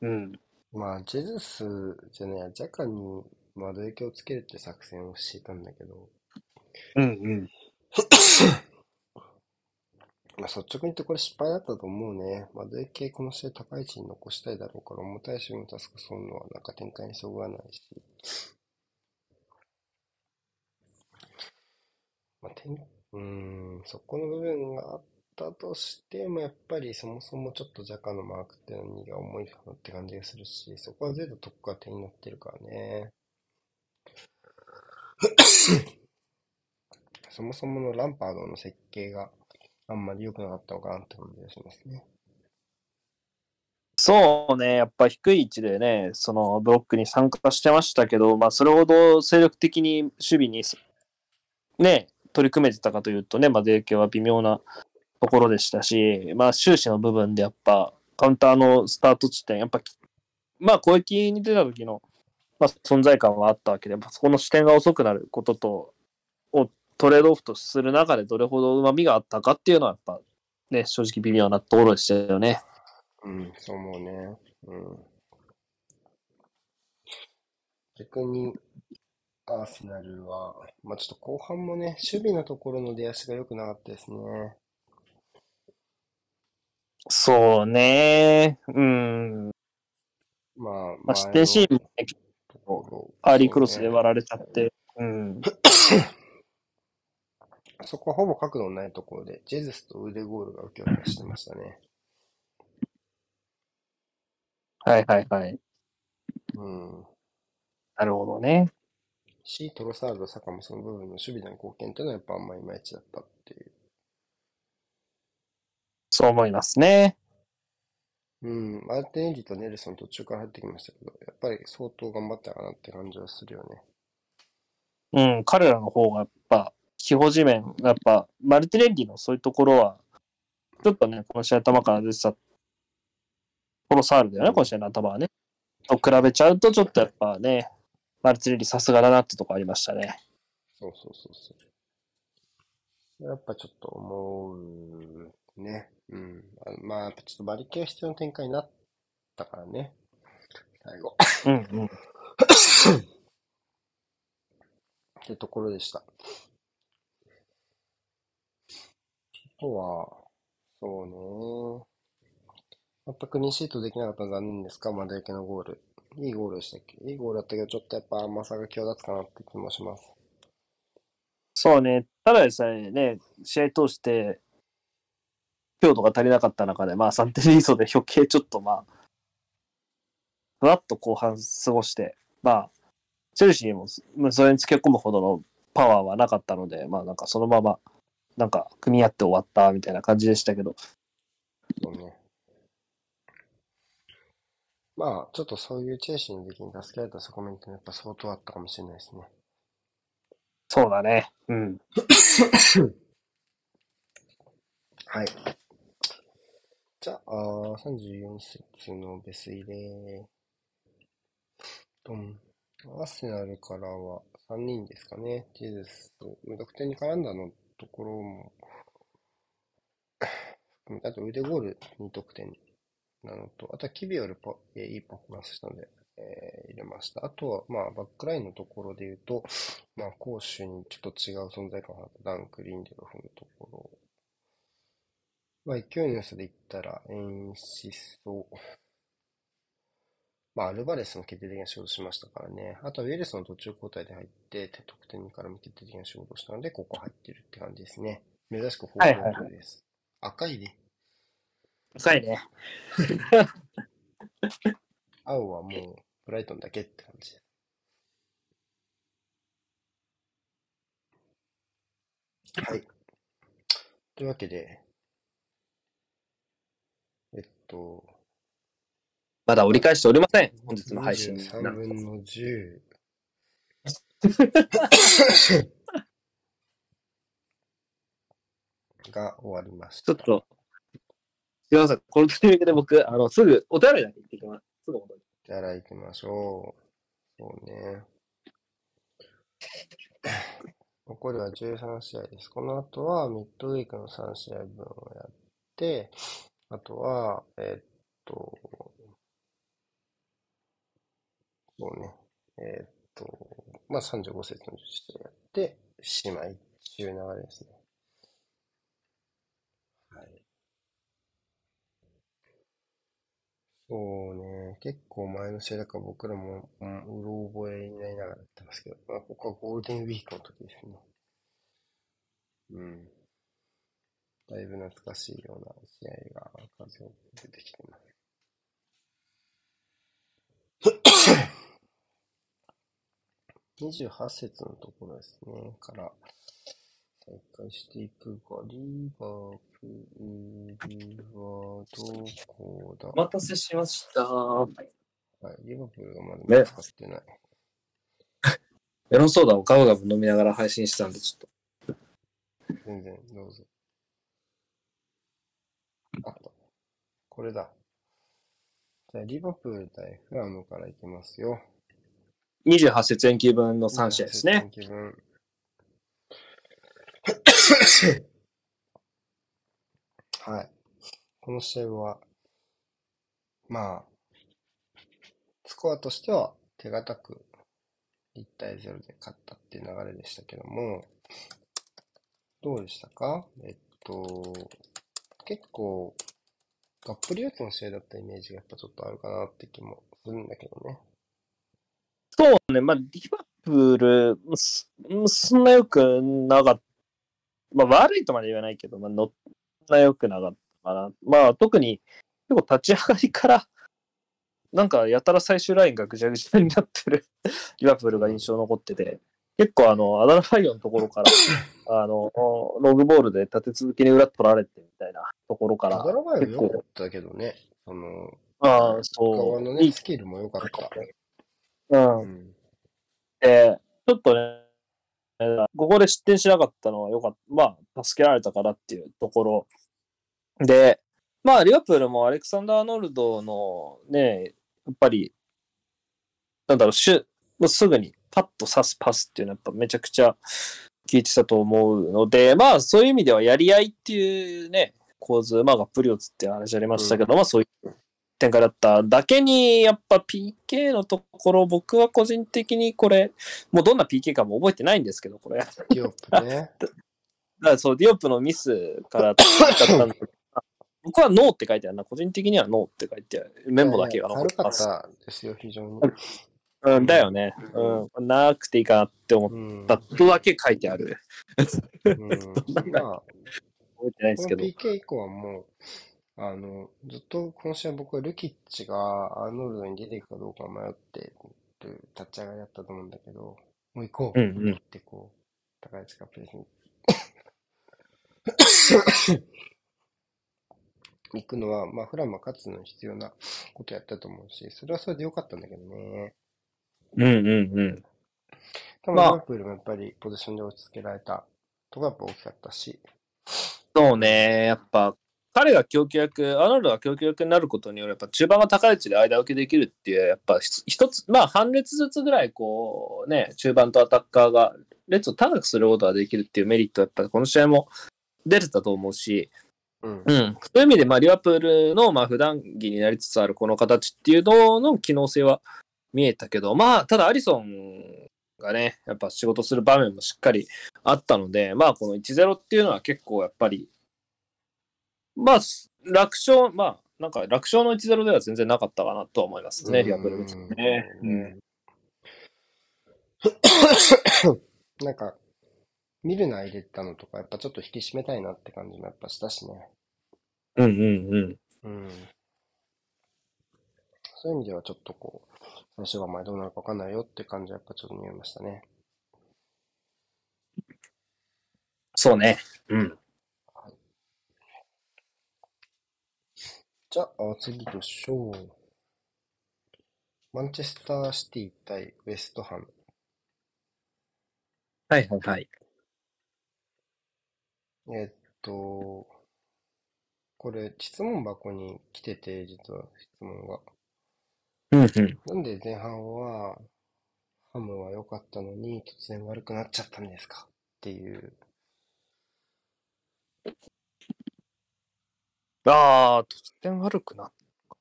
うん、まあジェズスじゃねえジャカに窓影響をつけるって作戦をしていたんだけど、うんうんまあ率直に言ってこれ失敗だったと思うね。窓影響この試合高い位置に残したいだろうから重たいシーンをタスクするのはなんか展開にそぐわないし。うーんそこの部分があったとしてもやっぱりそもそもちょっとジャカのマークっていうのが重いかなって感じがするしそこはゼータとこが手になってるからねそもそものランパードの設計があんまり良くなかったのかなって感じがしますね。そうねやっぱ低い位置でねそのブロックに参加してましたけど、まあ、それほど精力的に守備にね取り組めてたかというとね、まあ、影響は微妙なところでしたし、まあ、終始の部分でやっぱ、カウンターのスタート地点、やっぱ、まあ、攻撃に出た時の、まあ、存在感はあったわけで、そこの視点が遅くなることと、をトレードオフとする中でどれほど旨味があったかっていうのは、やっぱ、ね、正直微妙なところでしたよね。うん、そう思うね。うん。逆に、アーセナルは、まあ、ちょっと後半もね、守備のところの出足が良くなかったですね。そうね。うん。まあ、まあ、指定シーンもアーリークロスで割られちゃって。うん。そこはほぼ角度のないところで、ジェズスと腕ゴールが受け渡してましたね。はいはいはい。うん。なるほどね。シートロサード、サカもその部分の守備での貢献というのはやっぱあんまいまいちだったっていう。そう思いますね。うん。アルテネリとネルソン途中から入ってきましたけど、やっぱり相当頑張ったかなって感じはするよね。うん。彼らの方がやっぱ、基本地面、やっぱ、マルティネッリのそういうところは、ちょっとね、この試合頭から出てた、このサールだよね、この試合の頭はね。と比べちゃうと、ちょっとやっぱね、マルティネッリさすがだなってとこありましたね。そうそうそうそう。やっぱちょっと思う、ね。うん。まあ、やっぱちょっとバリケー必要な展開になったからね。最後。うんうん。ってところでした。あとは、そうね。全くにシートできなかったら残念ですか、マデイケのゴール。いいゴールでしたっけ？いいゴールだったけど、ちょっとやっぱ甘さが際立つかなって気もします。そうね。ただでさえね、試合通して、強度が足りなかった中で、まあさんてんリードで余計ちょっとまあ、ふわっと後半過ごして、まあ、チェルシーにもそれにつけ込むほどのパワーはなかったので、まあなんかそのまま、なんか、組み合って終わった、みたいな感じでしたけど。そうね。まあ、ちょっとそういうチェルシーの時に助けられた側面ってやっぱ相当あったかもしれないですね。そうだね。うん。はい。じゃあ、さんじゅうよん節のベス入れ。ドン。アーセナルからはさんにんですかね。ジェズスと無得点に絡んだの。ところも、あと腕ゴールに得点なのと、あとはキビオルいいパフォーマンスしたので、えー、入れました。あとは、まあ、バックラインのところで言うと、まあ、攻守にちょっと違う存在感を放ったダンク・リンデロフのところ。まあ、勢いの良さで言ったら、演出と、まあ、アルバレスも決定的な仕事しましたからね。あとはウェルスの途中交代で入って、得点に絡む決定的な仕事をしたので、ここ入ってるって感じですね。珍しくフォークボールです。はいはいはい、赤いね。赤いね。青はもう、ブライトンだけって感じ。はい。というわけで、えっと、まだ折り返しておりません。本日の配信。さんぶんのじゅう。が終わりました。ちょっと、すみません。このタイミングで僕、あの、すぐお手洗いだけ行ってきます。すぐお手洗い行きましょう。そうね。残りはじゅうさん試合です。この後はミッドウィークのさん試合分をやって、あとは、えー、っと、そうね。えー、っと、まあ、さんじゅうご節のじゅう試合やって、しまいという流れですね。はい。そうね。結構前の試合だから僕らも、うん、うろ覚えになりながらやってますけど、まあ、ここはゴールデンウィークの時ですね。うん。だいぶ懐かしいような試合が数多く出てきてます。にじゅうはち節のところですね。から、再開していくが、リバプールはどこだ？お待たせしました。はい、リバプールがまだ使ってない。メロンソーダをガブガブ飲みながら配信したんで、ちょっと。全然、どうぞ。あ、これだ。じゃあ、リバプール対フラムからいきますよ。にじゅうはち節延期分のさん試合ですね。はい。この試合は、まあ、スコアとしては手堅くいち対ゼロで勝ったっていう流れでしたけども、どうでしたか？えっと、結構、カップルユースの試合だったイメージがやっぱちょっとあるかなって気もするんだけどね。そうね、まあ、リバプール、そんな良くなかった。まあ、悪いとまで言わないけど、まあ、そんな良くなかったかな。まあ、特に、結構立ち上がりから、なんか、やたら最終ラインがぐちゃぐちゃになってる、リバプールが印象残ってて、結構、あの、アダルファイオのところから、あの、ログボールで立て続けに裏取られてみたいなところから、アダルファイオも良かったけどね、あの、ああ、そう。のね、スキルも良かった。うんうん、えー、ちょっとね、ここで失点しなかったのはよかった。まあ、助けられたからっていうところで、まあ、リバプールもアレクサンダー・アーノルドのね、やっぱり、なんだろう、シュもうすぐにパッと刺すパスっていうのはやっぱめちゃくちゃ効いてたと思うので、まあ、そういう意味ではやり合いっていうね、構図、まあ、がっぷり四つって話ありましたけど、うん、まあ、そういう展開だっただけに、やっぱ ピーケー のところ、僕は個人的にこれ、もうどんな ピーケー かも覚えてないんですけど、これ。ディオップね。だからそう、ディオップのミスからだったんだけど、僕はノーって書いてあるな。個人的にはノーって書いてある。メモだけが残ってます。悪かったですよ、非常に。うん、だよね。うん。なくていいかなって思ったとだけ書いてある。うん。なんか、覚えてないですけど。ピーケー 以降はもう、あの、ずっとこの試合僕はルキッチがアーノルドに出ていくかどうか迷って立ち上がりだったと思うんだけど、もう行こう、うんうん、ってこう、高い近くで行くのは、まあフラムは勝つのに必要なことやったと思うし、それはそれで良かったんだけどね。うんうんうん。たぶんリバプールもやっぱりポジションで落ち着けられたとかやっぱ大きかったし。そうね、やっぱ。彼が供給役、アーノルドが供給役になることによるやっぱ中盤が高い位置で間受けできるっていう、やっぱ一つ、まあ半列ずつぐらいこうね、中盤とアタッカーが列を高くすることができるっていうメリットはやっぱりこの試合も出てたと思うし、うん。うん、そういう意味でまあリバプールのまあ普段着になりつつあるこの形っていうのの機能性は見えたけど、まあただアリソンがね、やっぱ仕事する場面もしっかりあったので、まあこの いちたいゼロ っていうのは結構やっぱりまあ、楽勝、まあ、なんか楽勝の いちたいゼロ では全然なかったかなとは思いますね、リバプールですね。うんなんか、見るな入れたのとか、やっぱちょっと引き締めたいなって感じもやっぱしたしね。うんうんうん。うん、そういう意味ではちょっとこう、最初が前どうなるか分かんないよって感じはやっぱちょっと見えましたね。そうね。うん。じゃあ次でしょう。マンチェスターシティ対ウェストハム。はいはいはい。えっと、これ質問箱に来てて、実は質問が。うんうん。なんで前半はハムは良かったのに突然悪くなっちゃったんですかっていう。ああ、突然悪くなった。っ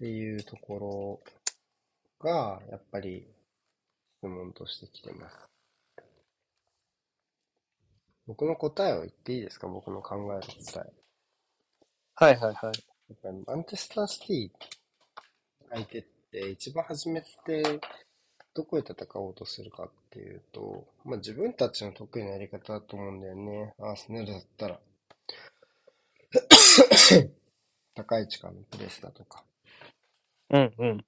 ていうところが、やっぱり質問としてきてます。僕の答えを言っていいですか？僕の考えの答え。はいはいはい。やっぱりマンチェスターシティ相手って一番初めて、どこで戦おうとするかっていうと、まあ、自分たちの得意なやり方だと思うんだよね。アーセナルだったら高い位置からのプレスだとか、うんうん、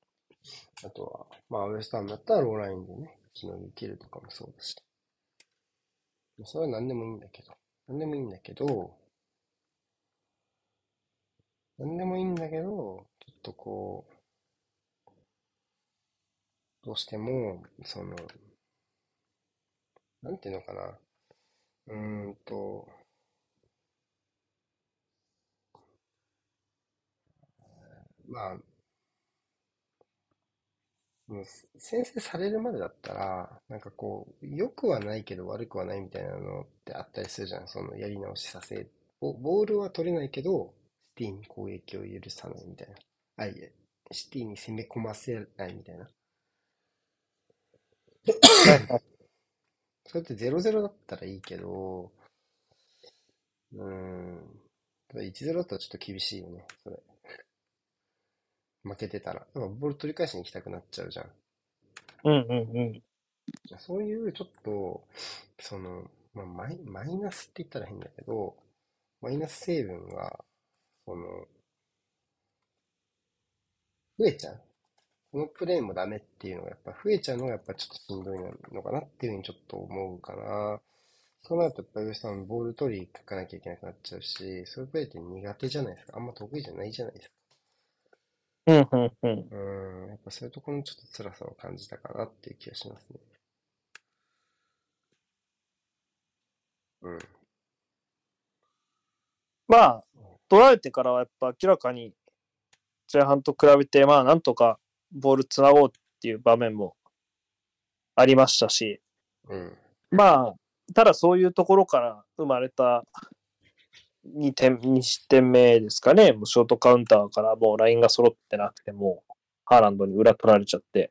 あとは、まあ、ウエストハムだったらローラインでね、機能できるとかもそうだし、それは何でもいいんだけど、何でもいいんだけど、何でもいいんだけど、ちょっとこう。どうしても、その、なんていうのかな。うーんと、まあ、先制されるまでだったら、なんかこう、良くはないけど悪くはないみたいなのってあったりするじゃん。そのやり直しさせ、ボールは取れないけど、シティに攻撃を許さないみたいな。あ、いえ、シティに攻め込ませないみたいな。それってゼロゼロだったらいいけど、うん。ただ いちたいゼロ だとちょっと厳しいよね、それ。負けてたら。なんかボール取り返しに行きたくなっちゃうじゃん。うんうんうん。そういうちょっと、その、まあ、マイ、マイナスって言ったら変だけど、マイナス成分が、その、増えちゃう。このプレーもダメっていうのがやっぱ増えちゃうのがやっぱちょっとしんどいのかなっていうふうにちょっと思うかな。そうなるとやっぱり吉さんボール取りに行かなきゃいけなくなっちゃうし、そういうプレーって苦手じゃないですか。あんま得意じゃないじゃないですか。うんうんうん。うん、やっぱそういうところのちょっと辛さを感じたかなっていう気がしますね。うん。まあ、取られてからはやっぱ明らかに前半と比べて、まあなんとかボールつなごうっていう場面もありましたし、うん、まあ、ただそういうところから生まれたにてん、に失点目ですかね。もうショートカウンターからもうラインが揃ってなくてもハーランドに裏取られちゃって、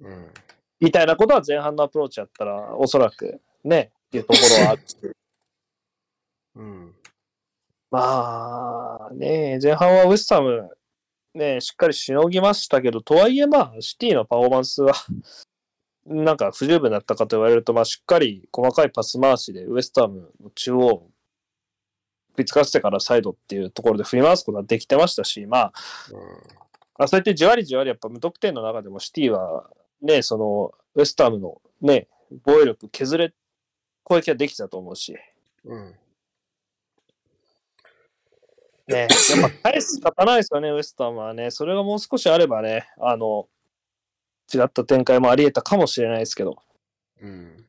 うん、みたいなことは前半のアプローチやったらおそらくねっていうところはある、うん、まあね前半はウェスタムねしっかりしのぎましたけど、とはいえまあシティのパフォーマンスはなんか不十分だったかと言われると、まあしっかり細かいパス回しでウェスタムの中央食いつかせてからサイドっていうところで振り回すことができてましたし、まあ、うん、そうやってじわりじわりやっぱ無得点の中でもシティはね、そのウェスタムのね、防衛力削れ、攻撃ができたと思うし、うん、ね、やっぱ返す勝たないですよね、ウェスタムはね、それがもう少しあればね、あの、違った展開もあり得たかもしれないですけど、うん、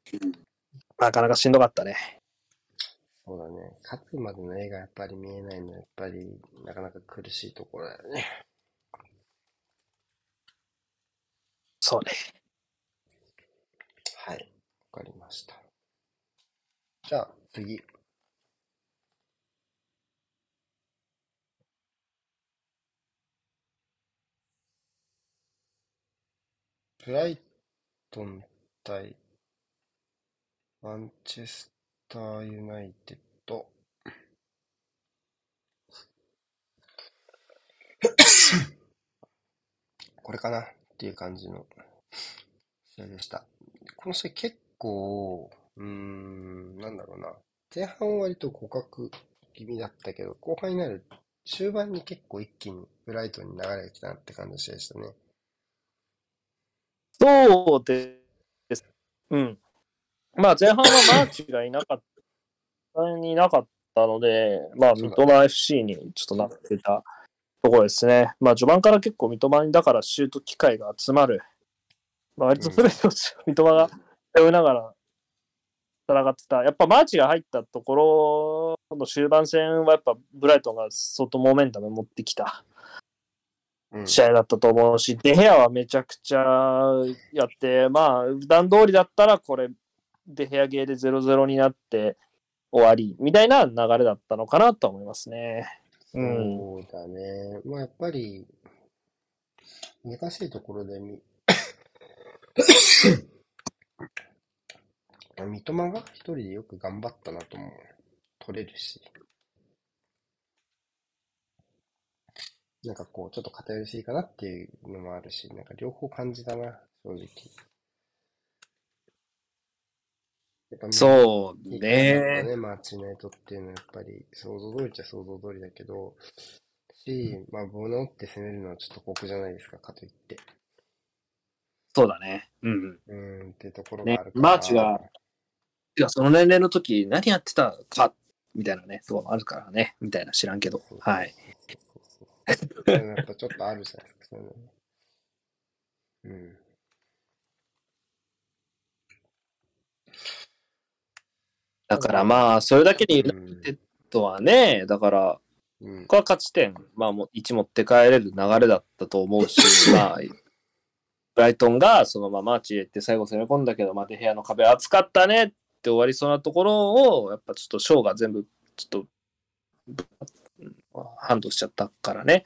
なかなかしんどかったね。そうだね。勝つまでの絵がやっぱり見えないのはやっぱりなかなか苦しいところだよね。そうね。はい。わかりました。じゃあ次。ブライトン対マンチェスタースターユナイテッドこれかなっていう感じの試合でした。この試合結構うーんなんだろうな、前半割と互角気味だったけど、後半になる終盤に結構一気にブライトンに流れが来たなって感じの試合でしたね。そうです。うん、まあ前半はマーチがいなかった、いなかったので、まあ三笘 エフシー にちょっとなってたところですね。まあ序盤から結構三笘にだからシュート機会が集まる。まあ割と全てを三笘が背負いながら戦ってた。やっぱマーチが入ったところの終盤戦はやっぱブライトンが相当モメンタム持ってきた試合だったと思うし、デヘアはめちゃくちゃやって、まあ普段通りだったらこれ、で、部屋ゲーで ゼロゼロ になって終わりみたいな流れだったのかなと思いますね。うん、そうだね。まあやっぱり難しいところでみ三笘が一人でよく頑張ったなと思う。取れるし、なんかこうちょっと偏りすぎかなっていうのもあるし、なんか両方感じたな正直。そうね。ね、マーチナイトっていうのはやっぱり想像通りっちゃ想像通りだけど、し、まあ、ボノって攻めるのはちょっと酷じゃないですか、かといって。そうだね。うん。うん、ってところがあるから、ね。マーチが、いや、その年齢の時何やってたか、みたいなね、そうあるからね、みたいな知らんけど。そうそうそう、はい。やっぱちょっとあるじゃないですか、そういうの。うん。だからまあ、それだけにユナイテッドはね、うん、だから、うん、ここは勝ち点、まあ、いち持って帰れる流れだったと思うし、まあ、ブライトンがそのままマーチ入れて最後攻め込んだけど、まあ、デヘアの壁厚かったねって終わりそうなところを、やっぱちょっとショーが全部、ちょっと、ハンドしちゃったからね。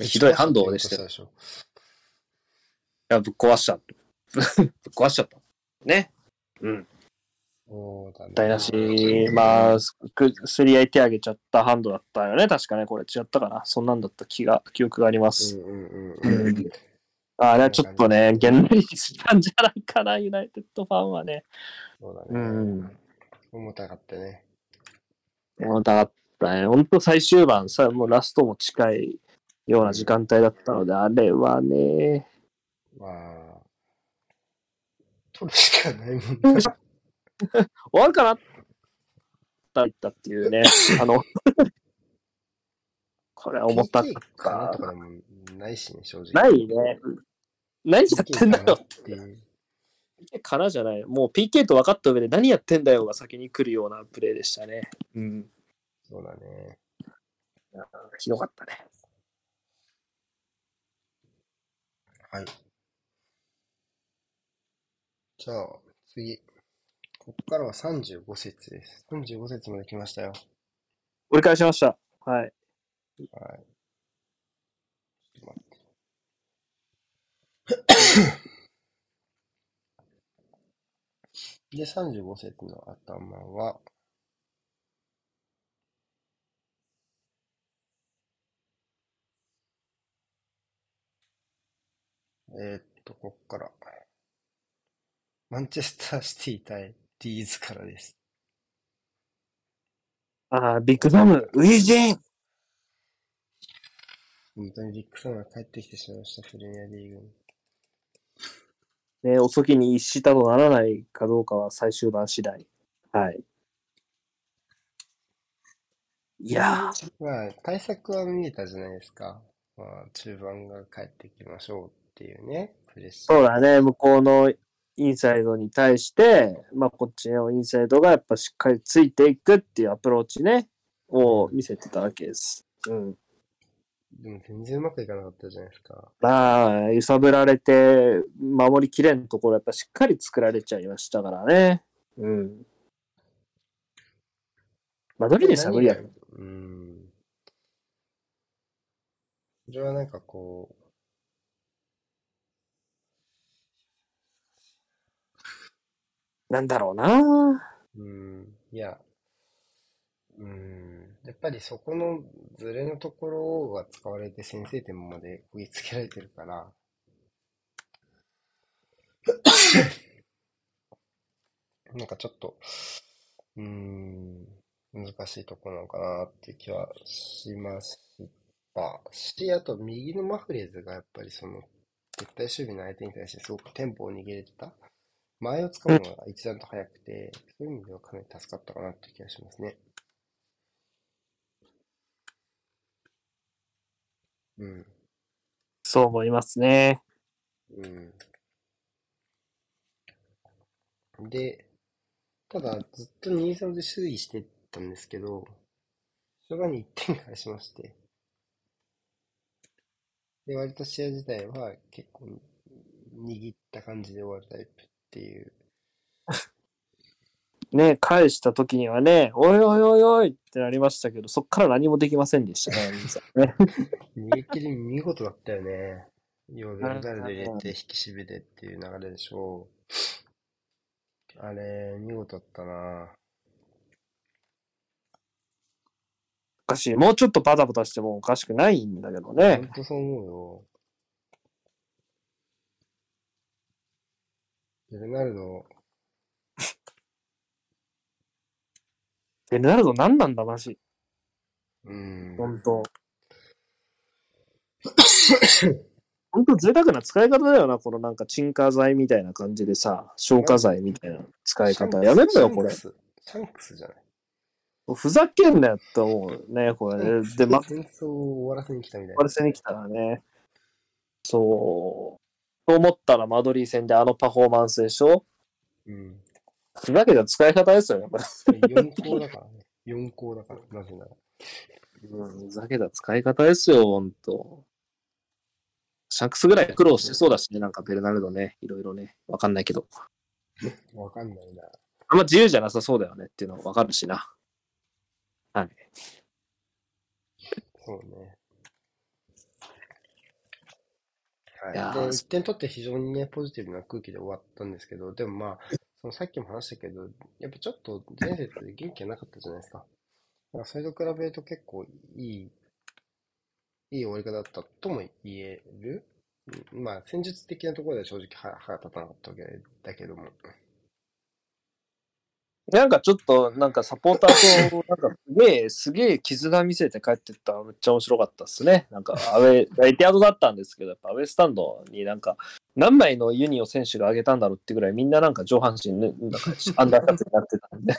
ひどいハンドでしたよ。いや、ぶっ壊しちゃった。ぶっ壊しちゃった。ね。うん。台無し、まあ、すり合い手上げちゃったハンドだったよね、確かね、これ違ったかな、そんなんだった気が記憶があります。うんうんうん、あれはちょっとね、げんなりしたんじゃないかな、ユナイテッドファンはね。そうだね、うん、重たかったね。重たかったね、本当最終盤さ、もうラストも近いような時間帯だったので、あれはね。まあ、取るしかないもんね。終わるかなったっていうね、あのこれは重たかったかなとかでもないしね、正直ないね、何やってんだよピーケー からじゃない、もう ピーケー と分かった上で何やってんだよが先に来るようなプレーでしたね。うん、そうだね、ひどかったね。はい、じゃあ次、ここからはさんじゅうご節です。さんじゅうご節まで来ましたよ。折り返しました。はい。はい。ちょっと待って。で、さんじゅうご節の頭は、えー、っと、ここから、マンチェスターシティ対リーズからです。ああ、ビッグサム、初陣。本当にビッグサムが帰ってきてしまいました、プレミアリーグに。ね、遅きに一したとならないかどうかは最終盤次第。はい。いやー。まあ、対策は見えたじゃないですか。まあ、中盤が帰ってきましょうっていうね、プレッシャー。そうだね、向こうのインサイドに対して、まあ、こっちのインサイドがやっぱしっかりついていくっていうアプローチね、を見せてたわけです。うん。でも全然うまくいかなかったじゃないですか。まあ、揺さぶられて、守りきれんところやっぱしっかり作られちゃいましたからね。うん。まあ、どれで探りやる？うん。それはなんかこう、なんだろうな。うん、いや、うん、やっぱりそこのズレのところが使われて先制点までこぎつけられてるから、なんかちょっと、うん、難しいところなのかなっていう気はしましたし、あと右のマフレーズがやっぱりその絶対守備の相手に対してすごくテンポを握れてた。前をつかむのが一段と早くて、そういう意味ではかなり助かったかなという気がしますね。うん。そう思いますね。うん。で、ただずっと にたいさん で推移してたんですけど、初回にいってん返しまして、で割と試合自体は結構握った感じで終わるタイプ。っていうね、返した時にはね、おいおいおいおいってなりましたけど、そっから何もできませんでしたね。逃げ切り見事だったよね。よだれで入れて引きしびれっていう流れでしょう。あれ見事だったな。おかしい、もうちょっとバタバタしてもおかしくないんだけどね。本当そう思うよ。ベルナルドベルナルド何なんだマジ、うん、本当本当贅沢な使い方だよな、このなんか沈下剤みたいな感じでさ、消化剤みたいな使い方やめろよこれ。シャンクスじゃない、ふざけんなよって思うねこれで、ま、戦争を終わらせに来たみたいな、終わらせに来たらね、そうと思ったらマドリー戦であのパフォーマンスでしょ。うん。だけど使い方ですよね、これ。よん校だからね。よん校だから、なぜなら。うん、ふざけた使い方ですよ、ほんと。シャンクスぐらい苦労してそうだしね、なんかベルナルドね、いろいろね、わかんないけど。わかんないな。あんま自由じゃなさそうだよねっていうのわかるしな。はい。そうね。はい、いやでいってん取って非常にねポジティブな空気で終わったんですけど、でもまあそのさっきも話したけど、やっぱちょっと前節で元気がなかったじゃないですか。だからそれと比べると結構いい、いい終わり方だったとも言える。うんまあ戦術的なところでは正直は歯が立たなかったわけだけども。なんかちょっとなんかサポーターとなんかすげえすげえ絆見せて帰ってっためっちゃ面白かったっすね。なんかアウェイライティアドだったんですけど、やっぱアウェイスタンドになんか何枚のユニを選手が上げたんだろうってぐらいみんななんか上半身なんかアンダーカットになってたんで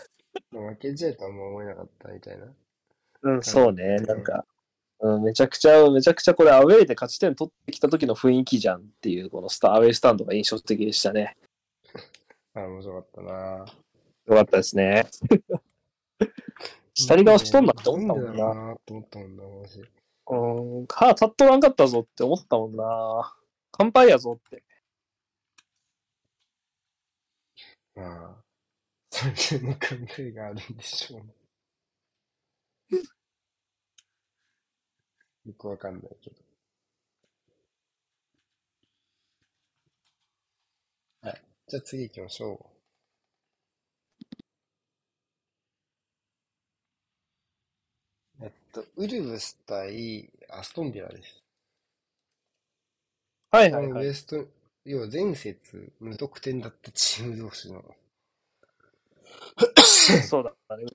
負けちゃうとはもう思えなかったみたいな。うんそうねなんか、うん、めちゃくちゃめちゃくちゃこれアウェイで勝ち点取ってきた時の雰囲気じゃんっていうこのスターアウェイスタンドが印象的でしたね。あ面白かったな。よかったですね。下り顔しとんなって思ったもんな。なと思ったもんな、マジ。うん、歯立っとらんかったぞって思ったもんな。乾杯やぞって。まあ、それの乾杯があるんでしょうね。よくわかんないけど。はい、じゃあ次行きましょう。えっと、ウルブス対アストンビラです。はいはいはい。ウエスト、要は前節無得点だったチーム同士の。そうだったね。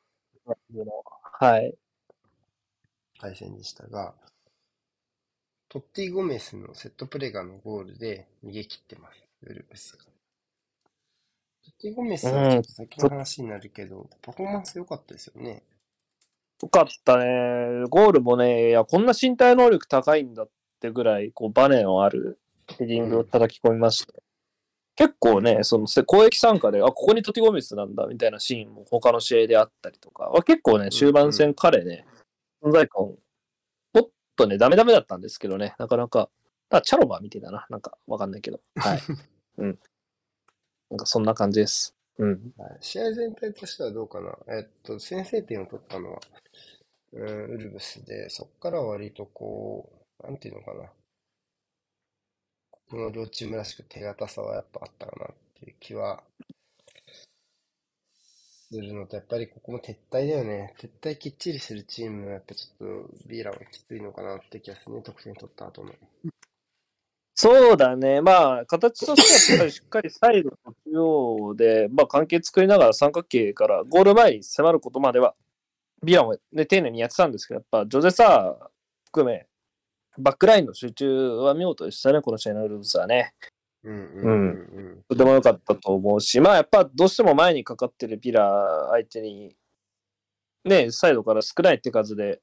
はい。対戦でしたが、トッティ・ゴメスのセットプレーガーのゴールで逃げ切ってます、ウルブスが。トッティ・ゴメスはちょっと先の話になるけど、うん、パフォーマンス良かったですよね。よかったね。ゴールもね、いや、こんな身体能力高いんだってぐらい、こう、バネのあるヘディングを叩き込みまして、うん、結構ね、その、攻撃参加で、あ、ここにトティゴメスなんだ、みたいなシーンも他の試合であったりとか、結構ね、終盤戦彼ね、うんうん、存在感、もっとね、ダメダメだったんですけどね、なかなか、あ、チャロバーみたいだな、なんか、わかんないけど、はい。うん。なんか、そんな感じです。うん、試合全体としてはどうかな。えっと、先制点を取ったのは、うん、ウルブスで、そこから割とこう、なんていうのかな。ここの両チームらしく手堅さはやっぱあったかなっていう気は、するのと、やっぱりここも撤退だよね。撤退きっちりするチームはやっぱちょっと、ビーラはきついのかなって気がするね、得点取った後の。そうだね。まあ、形としてはやっぱりしっかりサイドと中央で、まあ、関係作りながら三角形からゴール前に迫ることまでは、ビラも、ね、丁寧にやってたんですけど、やっぱ、ジョゼサー含め、バックラインの集中は見事でしたね、この試合のウルブスはね。うんうんうん、うん。とても良かったと思うし、まあ、やっぱ、どうしても前にかかってるビラ相手に、ね、サイドから少ない手数で、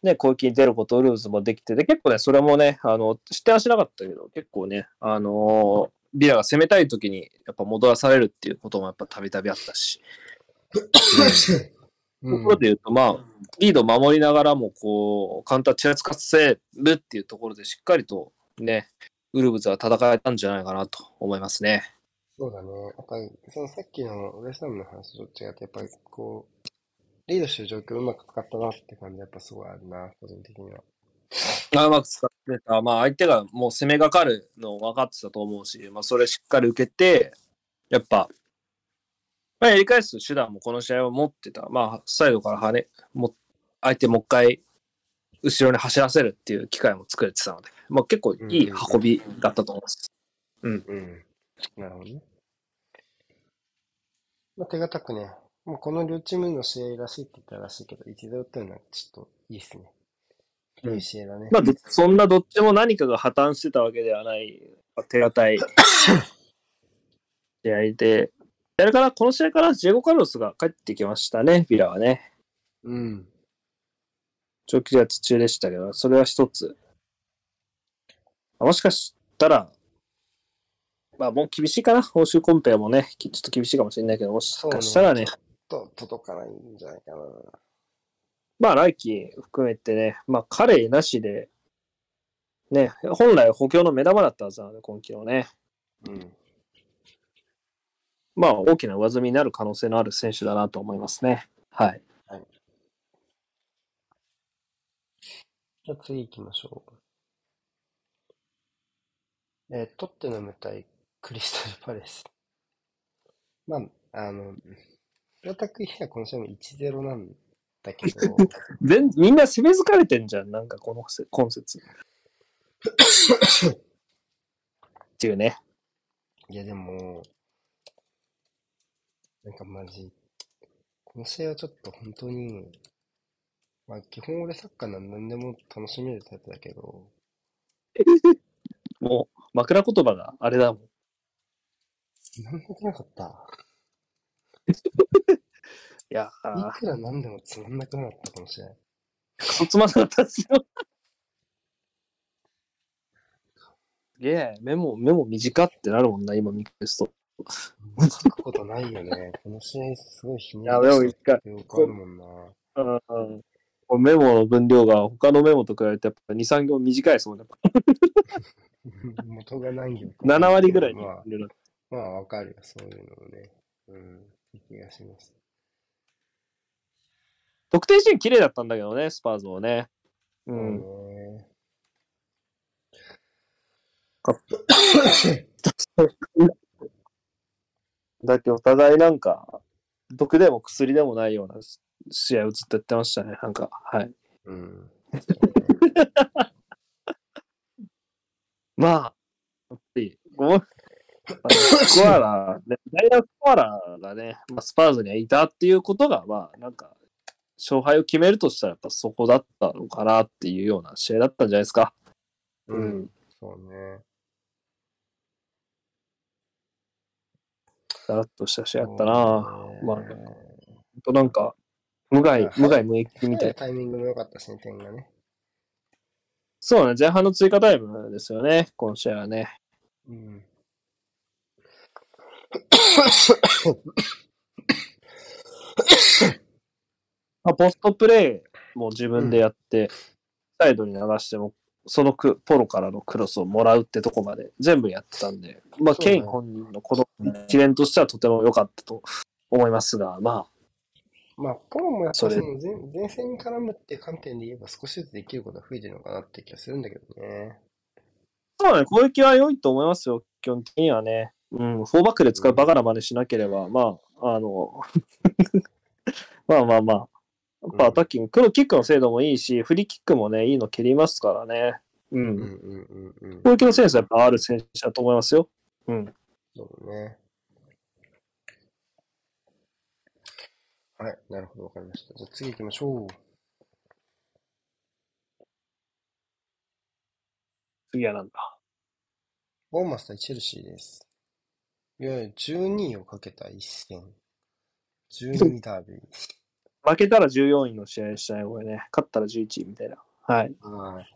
ね、攻撃に出ることをウルブスもできてて、結構ね、それもね、あの、失点はしなかったけど、結構ね、あのー、ビラが攻めたいときに、やっぱ戻らされるっていうこともやっぱたびたびあったし。うん、ところで言うと、まあ、リードを守りながらも、こう、カウンターちらつかせるっていうところで、しっかりとね、ウルブスは戦えたんじゃないかなと思いますね。そうだね。やっぱり、そのさっきのウエスタムの話と違って、やっぱりこう、リードしてる状況をうまく使ったなって感じやっぱすごいあるな、個人的には。あうまく使ってた。まあ相手がもう攻めがかるのを分かってたと思うし、まあそれしっかり受けて、やっぱ、まあ、やり返す手段もこの試合は持ってた。まあサイドから跳ね、も相手もう一回後ろに走らせるっていう機会も作れてたので、まあ結構いい運びだったと思います。うんうん。なるほどね。まあ手堅くね。もうこの両チームの試合らしいって言ったらしいけど、いちたいゼロっていうのはちょっといいっすね。うん、いい試合だね。まあ、そんなどっちも何かが破綻してたわけではない、手堅い試合で、やるから、この試合からジェゴ・カルロスが帰ってきましたね、ヴィラはね。うん。長期離脱中でしたけど、それは一つ。もしかしたら、まあもう厳しいかな、報酬コンペもね、ちょっと厳しいかもしれないけど、もしかしたらね、と届かないんじゃないかな。まあ来季含めてね、まあ彼なしでね、本来補強の目玉だったはずなので今季のね、うん、まあ大きな上積みになる可能性のある選手だなと思いますね。はい。はい、じゃあ次行きましょう。えー、トッテナム対クリスタルパレス。まああの、大田区比はこの試合も いちたいゼロ なんだけど。全みんな攻め疲れてんじゃん、なんかこの今節。っていうね。いやでも、なんかマジ、この試合はちょっと本当に、まあ基本俺サッカーなん何でも楽しめるタイプだけど。もう枕言葉があれだもん。なんでできなかった。いやー、いくらなんでもつまんなくなったかもしれない。つまんなかったっすよ。すげえ、メモ、メモ短ってなるもんな、今、ミクスト。書くことないよね。この試合、すごいひねり。あ、メモ短い。よくあるもんな。うん。メモの分量が他のメモと比べて、やっぱりに、さんぎょう短いそうね。元がないよ。ななわりぐらいに。まあ、まあ、わかるよ、そういうのね。うん。気がします。得点シーン綺麗だったんだけどね、スパーズもね。うん。だってお互いなんか毒でも薬でもないような試合をずっとやってましたね。なんかはい。うん、まあやっぱりスコアラー、ね、ダイナスコアラーがね、まあ、スパーズにはいたっていうことが、まあ、なんか、勝敗を決めるとしたら、やっぱそこだったのかなっていうような試合だったんじゃないですか。うん、うん、そうね。だらっとした試合だったなぁ。まあ、ほんとなんか、無害、無害無益みたいな。タイミングも良かったしね、点がね。そうね、前半の追加タイムですよね、この試合はね。うんまあ、ポストプレーも自分でやって、うん、サイドに流してもそのポロからのクロスをもらうってとこまで全部やってたんで、まあ、ケイン本人のこの一連としてはとても良かったと思いますが、まあ、まあ、ポロもやっぱり前線に絡むっていう観点で言えば少しずつできることが増えてるのかなって気がするんだけどね。そうね、攻撃は良いと思いますよ、基本的にはね。うん、フォーバックで使うバカな真似しなければ、うん、まあ、あの、まあまあまあ、やっぱアタッキング、黒キックの精度もいいし、フリーキックもね、いいの蹴りますからね。うん。うんうんうんうん、攻撃のセンスはやっぱある選手だと思いますよ。うん。そうね。はい、なるほど、わかりました。じゃあ次行きましょう。次はなんだ？ボーンマス対チェルシーです。いやいや、じゅうにいをかけた一戦。じゅうにいダービー。負けたらじゅうよんいの試合でしたね、これね。勝ったらじゅういちいみたいな。はい。はい。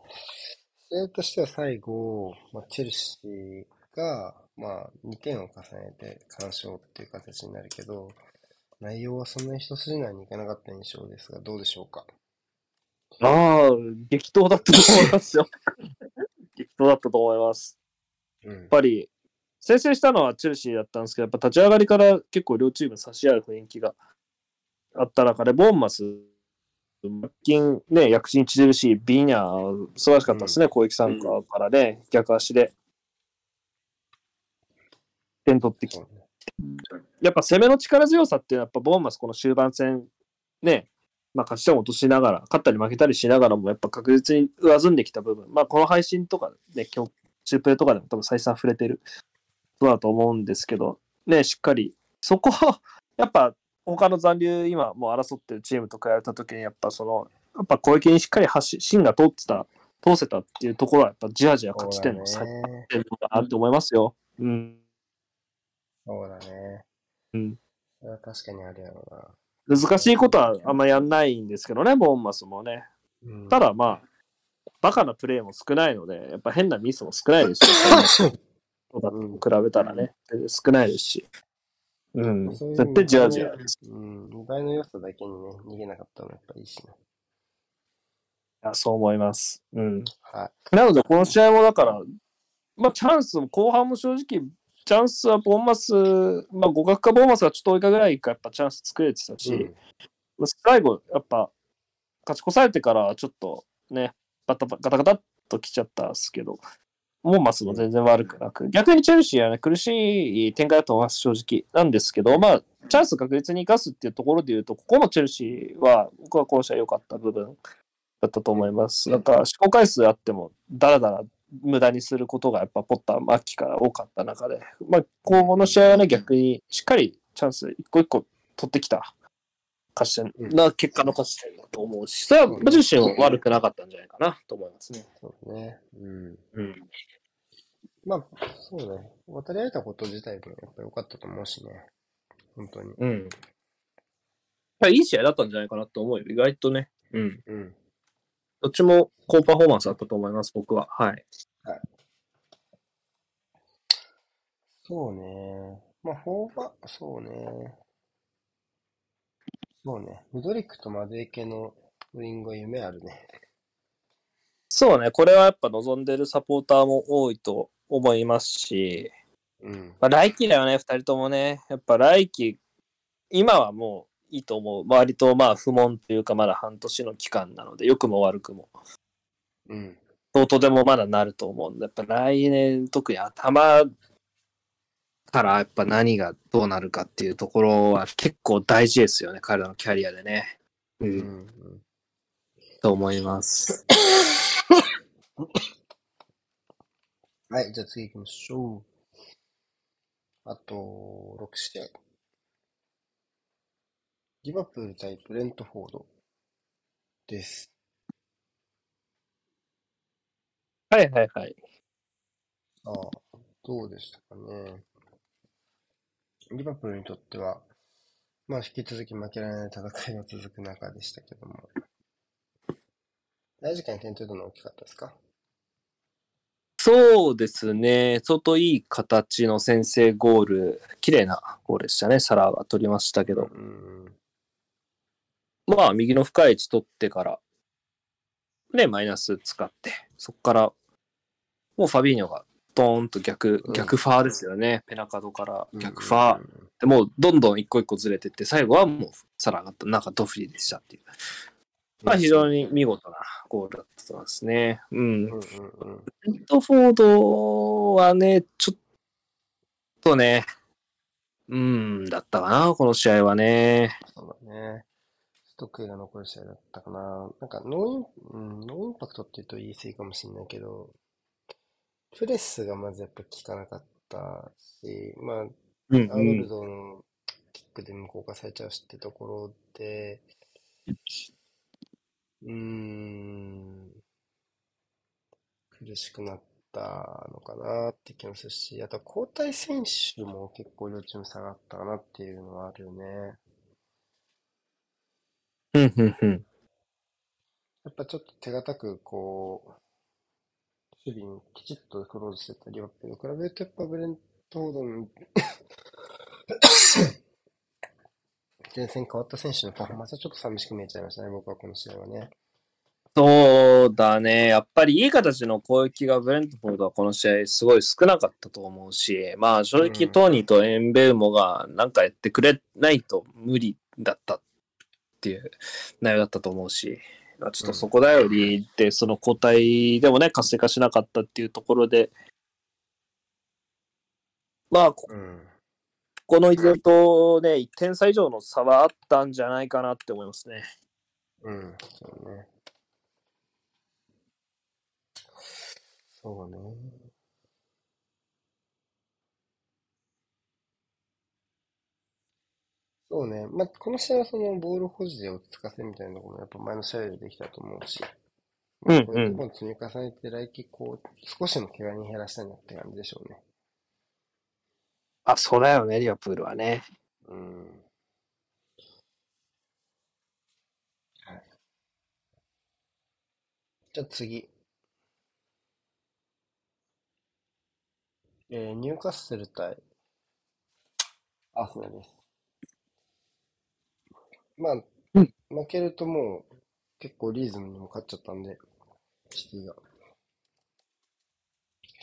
試合としては最後、まあ、チェルシーが、まあ、にてんを重ねて完勝っていう形になるけど、内容はそんなに一筋縄にいかなかった印象ですが、どうでしょうか？ああ、激闘だったと思いますよ。激闘だったと思います。うん、やっぱり、先制したのはチェルシーだったんですけど、やっぱ立ち上がりから結構両チーム差し合う雰囲気があった中で、ボーンマス、マッキン、ね、躍進著しいビーニャー、素晴らしかったですね、うん、攻撃参加からね、うん、逆足で点取ってきて、やっぱ攻めの力強さっていうのは、やっぱボーンマス、この終盤戦、ね、まあ、勝ち点を落としながら、勝ったり負けたりしながらも、やっぱ確実に上積んできた部分、まあ、この配信とか、ね、今日、中プレとかでも多分再三触れてる。だと思うんですけど、ね、しっかりそこはやっぱ他の残留今もう争ってるチームと比べた時にやっぱそのやっぱ攻撃にしっかり芯が通ってた通せたっていうところはやっぱじわじわ勝ち点の差があると思いますよ。うん。そうだね。うん。それは確かにあるやろうな。難しいことはあんまやんないんですけどね、ボーンマスもね。うん、ただまあバカなプレーも少ないのでやっぱ変なミスも少ないですよね。比べたらね、うん、少ないですし、うん、絶対じわじわです。うん、にばいの良さだけにね、逃げなかったのがやっぱいいしね。あ、そう思います。うん。はい、なので、この試合もだから、まあ、チャンスも、後半も正直、チャンスはボーンマス、まあ、互角かボーンマスがちょっと追いかぐらいか、やっぱチャンス作れてたし、うん、まあ、最後、やっぱ、勝ち越されてから、ちょっとね、ガタガタっと来ちゃったんですけど、モンマスも全然悪くなく、逆にチェルシーは、ね、苦しい展開だと思います、正直。なんですけど、まあ、チャンスを確実に生かすっていうところでいうと、ここのチェルシーは、僕は後者良かった部分だったと思います。なんか、試行回数あっても、だらだら無駄にすることが、やっぱ、ポッター末期から多かった中で、まあ、今後の試合はね、逆にしっかりチャンス一個一個取ってきた勝ち点な結果の勝ち点だと思うし、それは僕自身は悪くなかったんじゃないかなと思いますね。そうね。うん。うん。まあ、そうね。渡り合えたこと自体もやっぱ良かったと思うしね。本当に。うん。いい試合だったんじゃないかなと思うよ。意外とね。うん。うん。どっちも高パフォーマンスだったと思います、僕は。はい。はい。そうね。まあ、フォーバー、そうね。そうね。ミドリックとマデイケのウイングは夢あるね。そうね。これはやっぱ望んでるサポーターも多いと思いますし、うんまあ、来季だよね、ふたりともね。やっぱ来季、今はもういいと思う。割とまあ不問というか、まだ半年の期間なので、良くも悪くも。うん。どうとでもまだなると思うんで、やっぱ来年、特に頭からやっぱ何がどうなるかっていうところは結構大事ですよね、彼らのキャリアでね。うん。うん、と思います。はい、じゃあ次行きましょう。あと、ろく試合。リバプール対ブレントフォードです。はいはいはい。ああ、どうでしたかね。リバプールにとっては、まあ引き続き負けられない戦いが続く中でしたけども、大事件点というのは大きかったですか？そうですね、相当いい形の先制ゴール、綺麗なゴールでしたね、サラーが取りましたけど、うんまあ右の深い位置取ってから、ね、マイナス使って、そこからもうファビーニョがドーンと逆、逆ファーですよね、うん、ペナカドから逆ファー、うん、でもうどんどん一個一個ずれてって、最後はもうサラーが中ドフリーでしたっていう。まあ、非常に見事なゴールだったですね。うん。ブレントフォードはね、ちょっとね、うん、だったかな、この試合はね。そうだね。ストックが残る試合だったかな。なんかノーイン、うん、ノーインパクトって言うと言い過ぎかもしれないけど、プレスがまずやっぱ効かなかったし、まあ、うんうん、アーノルドのキックで無効化されちゃうしってところで、うーん苦しくなったのかなって気もするし、あと交代選手も結構両チーム差があったかなっていうのはあるよね。うんうんうん。やっぱちょっと手堅くこう守備にきちっとクローズしてたリバプールと比べるとやっぱブレントフォードの前線変わった選手のパフォーマンスはちょっと寂しく見えちゃいましたね、僕はこの試合はね。そうだね、やっぱりいい形の攻撃がブレントフォードはこの試合すごい少なかったと思うし、まあ正直トーニーとエンベウモがなんかやってくれないと無理だったっていう内容だったと思うし、ちょっとそこだよりで、その交代でもね活性化しなかったっていうところで、まあこ、うんこの一度とね、いってん差以上の差はあったんじゃないかなって思いますね。うん、そうね。そうね。そうね。まあ、この試合はそのボール保持で落ち着かせみたいなところもやっぱ前の試合でできたと思うし、まあ、こういうところに積み重ねて来季こう少しの怪我に減らしたいなって感じでしょうね。あ、そうだよね、リバプールはね。うん。はい。じゃあ次。えー、ニューカッスル対アーセナルです。まあ、うん、負けるともう結構リーズムにも勝っちゃったんで、シティが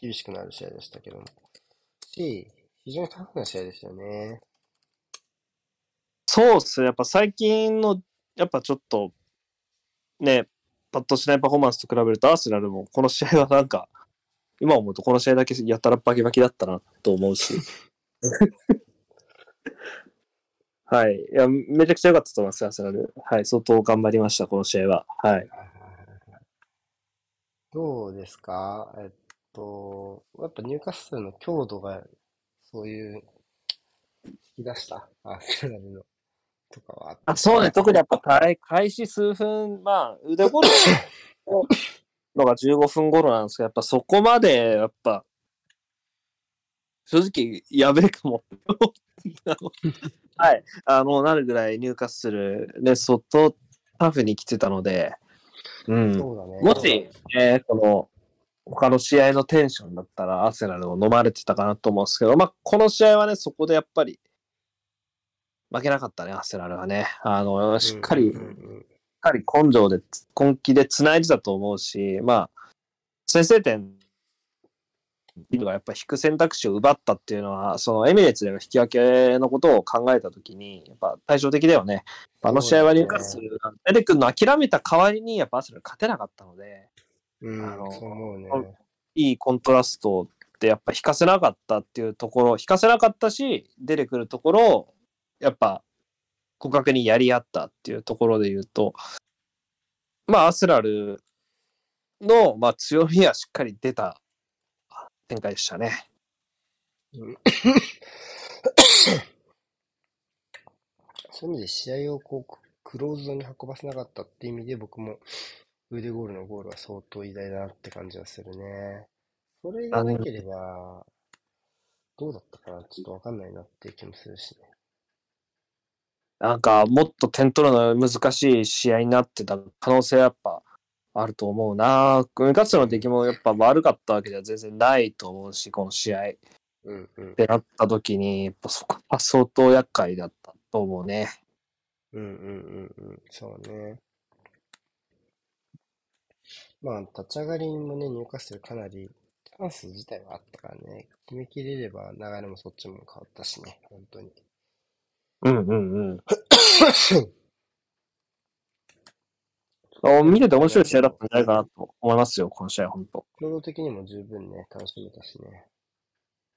厳しくなる試合でしたけども。し非常にタフな試合でしたよね。そうっすね。やっぱ最近の、やっぱちょっと、ね、パッとしないパフォーマンスと比べると、アーセナルもこの試合はなんか、今思うとこの試合だけやったらバキバキだったなと思うしはい、いやめちゃくちゃ良かったと思います。アスナル、はい、相当頑張りましたこの試合は。はい。どうですか。えっとやっぱニューカッスルの強度がそういう引き出したアスナルのとかはあった。あ、そうね。特にやっぱ開始数分、まあ腕頃ののがじゅうごふん頃なんですけど、やっぱそこまでやっぱ正直やべえかも。はい、あのなるぐらいニューカッスルで相当タフに来てたので、うん、そうだね、もし、えー、この他の試合のテンションだったらアーセナルを飲まれてたかなと思うんですけど、まあ、この試合はねそこでやっぱり負けなかったねアーセナルはね、あのしっかり、うんうんうん、しっかり根性で根気でつないでたと思うし、まあ、先制点やっぱ引く選択肢を奪ったっていうのは、そのエミレーツでの引き分けのことを考えたときに、やっぱ対照的だよね。あの試合はニューカッスルが出てくるのを諦めた代わりに、やっぱアーセナル勝てなかったので、うん、あのそうね、いいコントラストってやっぱ引かせなかったっていうところ、引かせなかったし、出てくるところを、やっぱ互角にやり合ったっていうところで言うと、まあ、アーセナルの、まあ、強みはしっかり出た展開でしたね。そういう意味で試合をこうクローズドに運ばせなかったっていう意味で、僕も腕ゴールのゴールは相当偉大だなって感じはするね。それがなければどうだったかな、ちょっと分かんないなっていう気もするしね。なんかもっと点取るの難しい試合になってた可能性はやっぱあると思うな。かつの出来もやっぱ悪かったわけでは全然ないと思うし、この試合、うんうん、ってなった時にやっぱそこは相当厄介だったと思うね。うんうんうんうん、そうね。まあ立ち上がりもね、ニューカッスルかなりチャンス自体はあったからね、決めきれれば流れもそっちも変わったしね、本当に。うんうんうん。見てて面白い試合だったんじゃないかなと思いますよ、この試合、本当。強度的にも十分ね、楽しめたしね。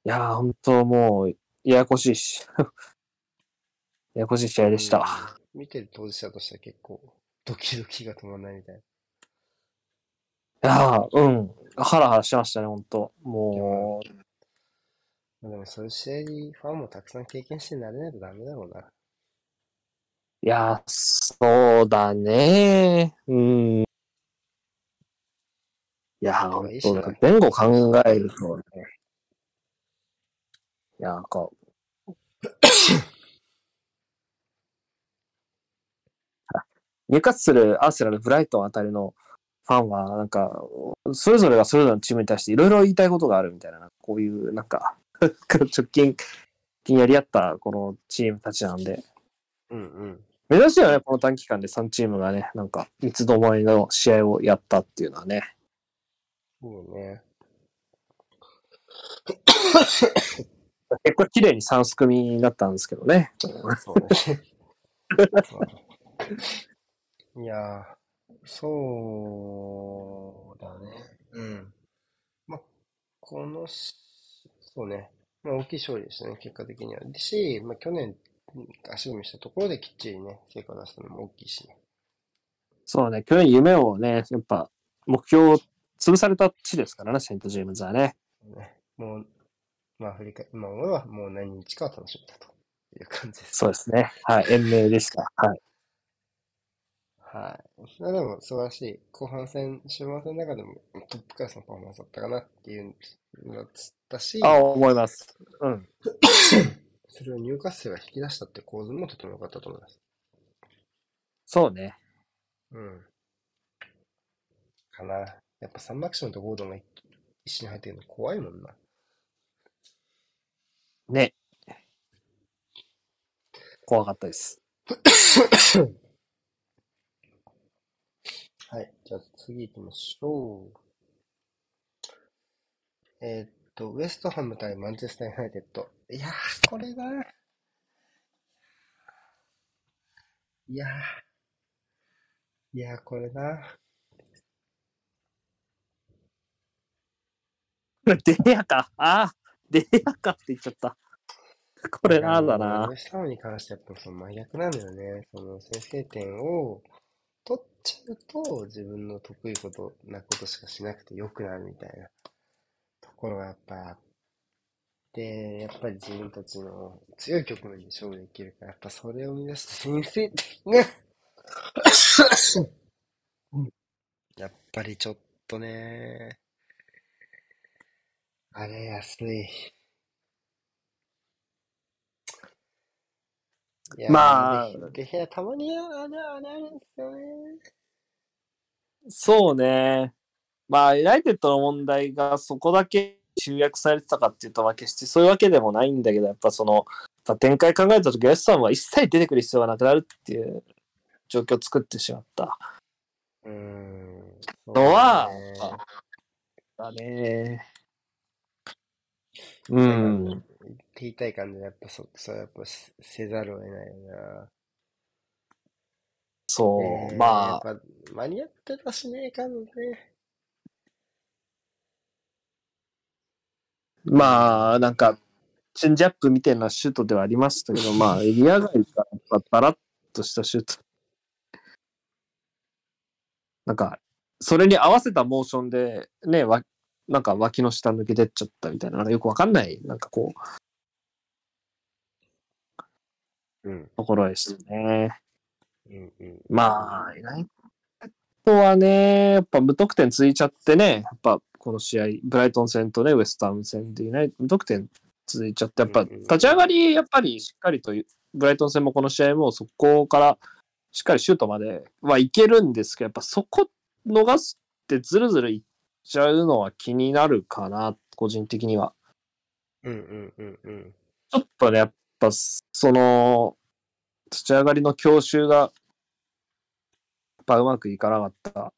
いやー、本当もう、ややこしいし、ややこしい試合でした。見てる当事者としては結構、ドキドキが止まらないみたいな。いやー、うん、ハラハラしましたね、本当。もう。でも、そういう試合にファンもたくさん経験して慣れないとダメだろうな。いや、そうだね。うん。いや、ほんとだ。前後考えるとね。いや、なんか。ニューカッスル、アーセナル、ブライトンあたりのファンは、なんか、それぞれがそれぞれのチームに対していろいろ言いたいことがあるみたいな、こういう、なんか、直近、やり合ったこのチームたちなんで。うんうん。目指してはね、この短期間でさんチームがね、なんか三つどもえの試合をやったっていうのはね。そうね。結構綺麗にさん組になったんですけどね。そうね。いやー、そうだね。うん。ま、この、そうね。まあ、大きい勝利でしたね、結果的には。でし、まあ、去年、足踏みしたところできっちりね、成果を出したのも大きいしね。そうね、去年夢をね、やっぱ目標を潰された地ですからね、セントジェームズはね。ね、もう、まあ振り返、今はもう何日かを楽しみたという感じです。そうですね、はい、延命でした。はい。はい。でも素晴らしい、後半戦、終盤戦の中でもトップクラスのパフォーマンスだったかなっていうのだったし。あ、思います。うん。それをニューカッスルが引き出したって構図もとても良かったと思います。そうね。うん。かな。やっぱサンマクションとゴードンが一緒に入ってるの怖いもんな。ね。怖かったです。はい。じゃあ次行きましょう。えーっととウエストハム対マンチェスターユナイテッド。いやー、これだな。いやー、いやー、これだ。デヤか。ああ、デヤかって言っちゃった。これなんだな。吉沢に関してはやっぱその真逆なんだよね。その先制点を取っちゃうと自分の得意ことなことしかしなくてよくなるみたいなところがやっぱあって、やっぱり自分たちの強い局面に勝負できるから、やっぱそれを生み出した先制点がやっぱりちょっとね、あれ安い。いやー、まあ、デヘアたまにあれあれあるんですよね。そうね。まあ、ユナイテッドの問題がそこだけ集約されてたかっていうと、まあ、決してそういうわけでもないんだけど、やっぱその、展開考えたとき、エスさんは一切出てくる必要がなくなるっていう状況を作ってしまった。うーん。のは、だね。うん。言いたい感じでやっぱそそやっぱせざるを得ないよな。そう、えー、まあ間に合ってたしねえかんね。まあなんかチェンジアップみたいなシュートではありましたけど、まあエリア外からバラッとしたシュート、なんかそれに合わせたモーションでね、わなんか脇の下抜けてっちゃったみたいな、なんかよくわかんない、なんかこう、うん、ところでしたね。うんうん、まあ、ユナイテッドはね、やっぱ無得点ついちゃってね、やっぱこの試合、ブライトン戦とね、ウェストハム戦でユナイテッド無得点ついちゃって、やっぱ立ち上がり、やっぱりしっかりと、ブライトン戦もこの試合もそこからしっかりシュートまではいけるんですけど、やっぱそこ逃してずるずるいって、ちゃうのは気になるかな、個人的には。うんうんうんうん。ちょっとね、やっぱ、その、立ち上がりの強襲が、やっぱうまくいかなかった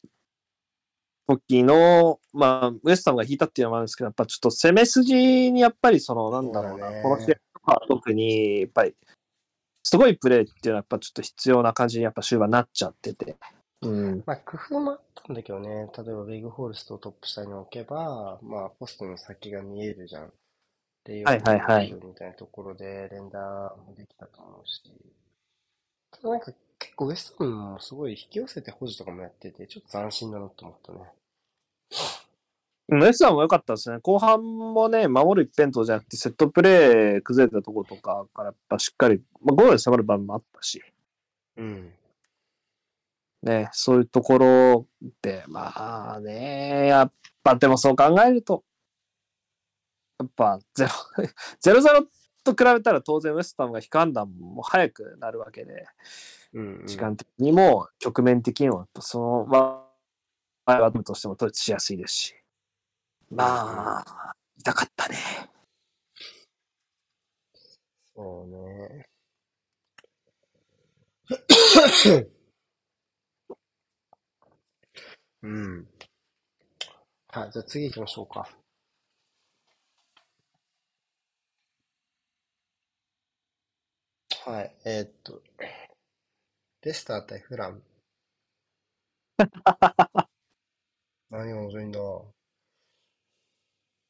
時の、まあ、ウエスタムが引いたっていうのもあるんですけど、やっぱちょっと攻め筋に、やっぱりその、なんだろうな、この試合とか特に、やっぱり、すごいプレーっていうのは、やっぱちょっと必要な感じに、やっぱ終盤なっちゃってて。うん、まあ工夫もあったんだけどね、例えばベイグホールストをトップ下に置けば、まあ、ポストの先が見えるじゃんっていうみたいなところで連打もできたと思うし、ただなんか結構ウエスト君もすごい引き寄せて保持とかもやってて、ちょっと斬新だなと思ったね。ウエスト君も良かったですね。後半もね、守る一辺倒じゃなくてセットプレー崩れたところとかからやっぱしっかり、まあ、ゴールで迫る場面もあったし、うんね、そういうところで、まあね、やっぱでもそう考えると、やっぱゼロ、ゼロゼロと比べたら当然ウェスタムが非判断も早くなるわけで、うんうん、時間的にも局面的にもやっぱそのままバトルとしても統一しやすいですし、まあ痛かったね。そうね。うん。はい、じゃあ次行きましょうか。はい、えー、っと、レスター対フラン。何が面白いんだ。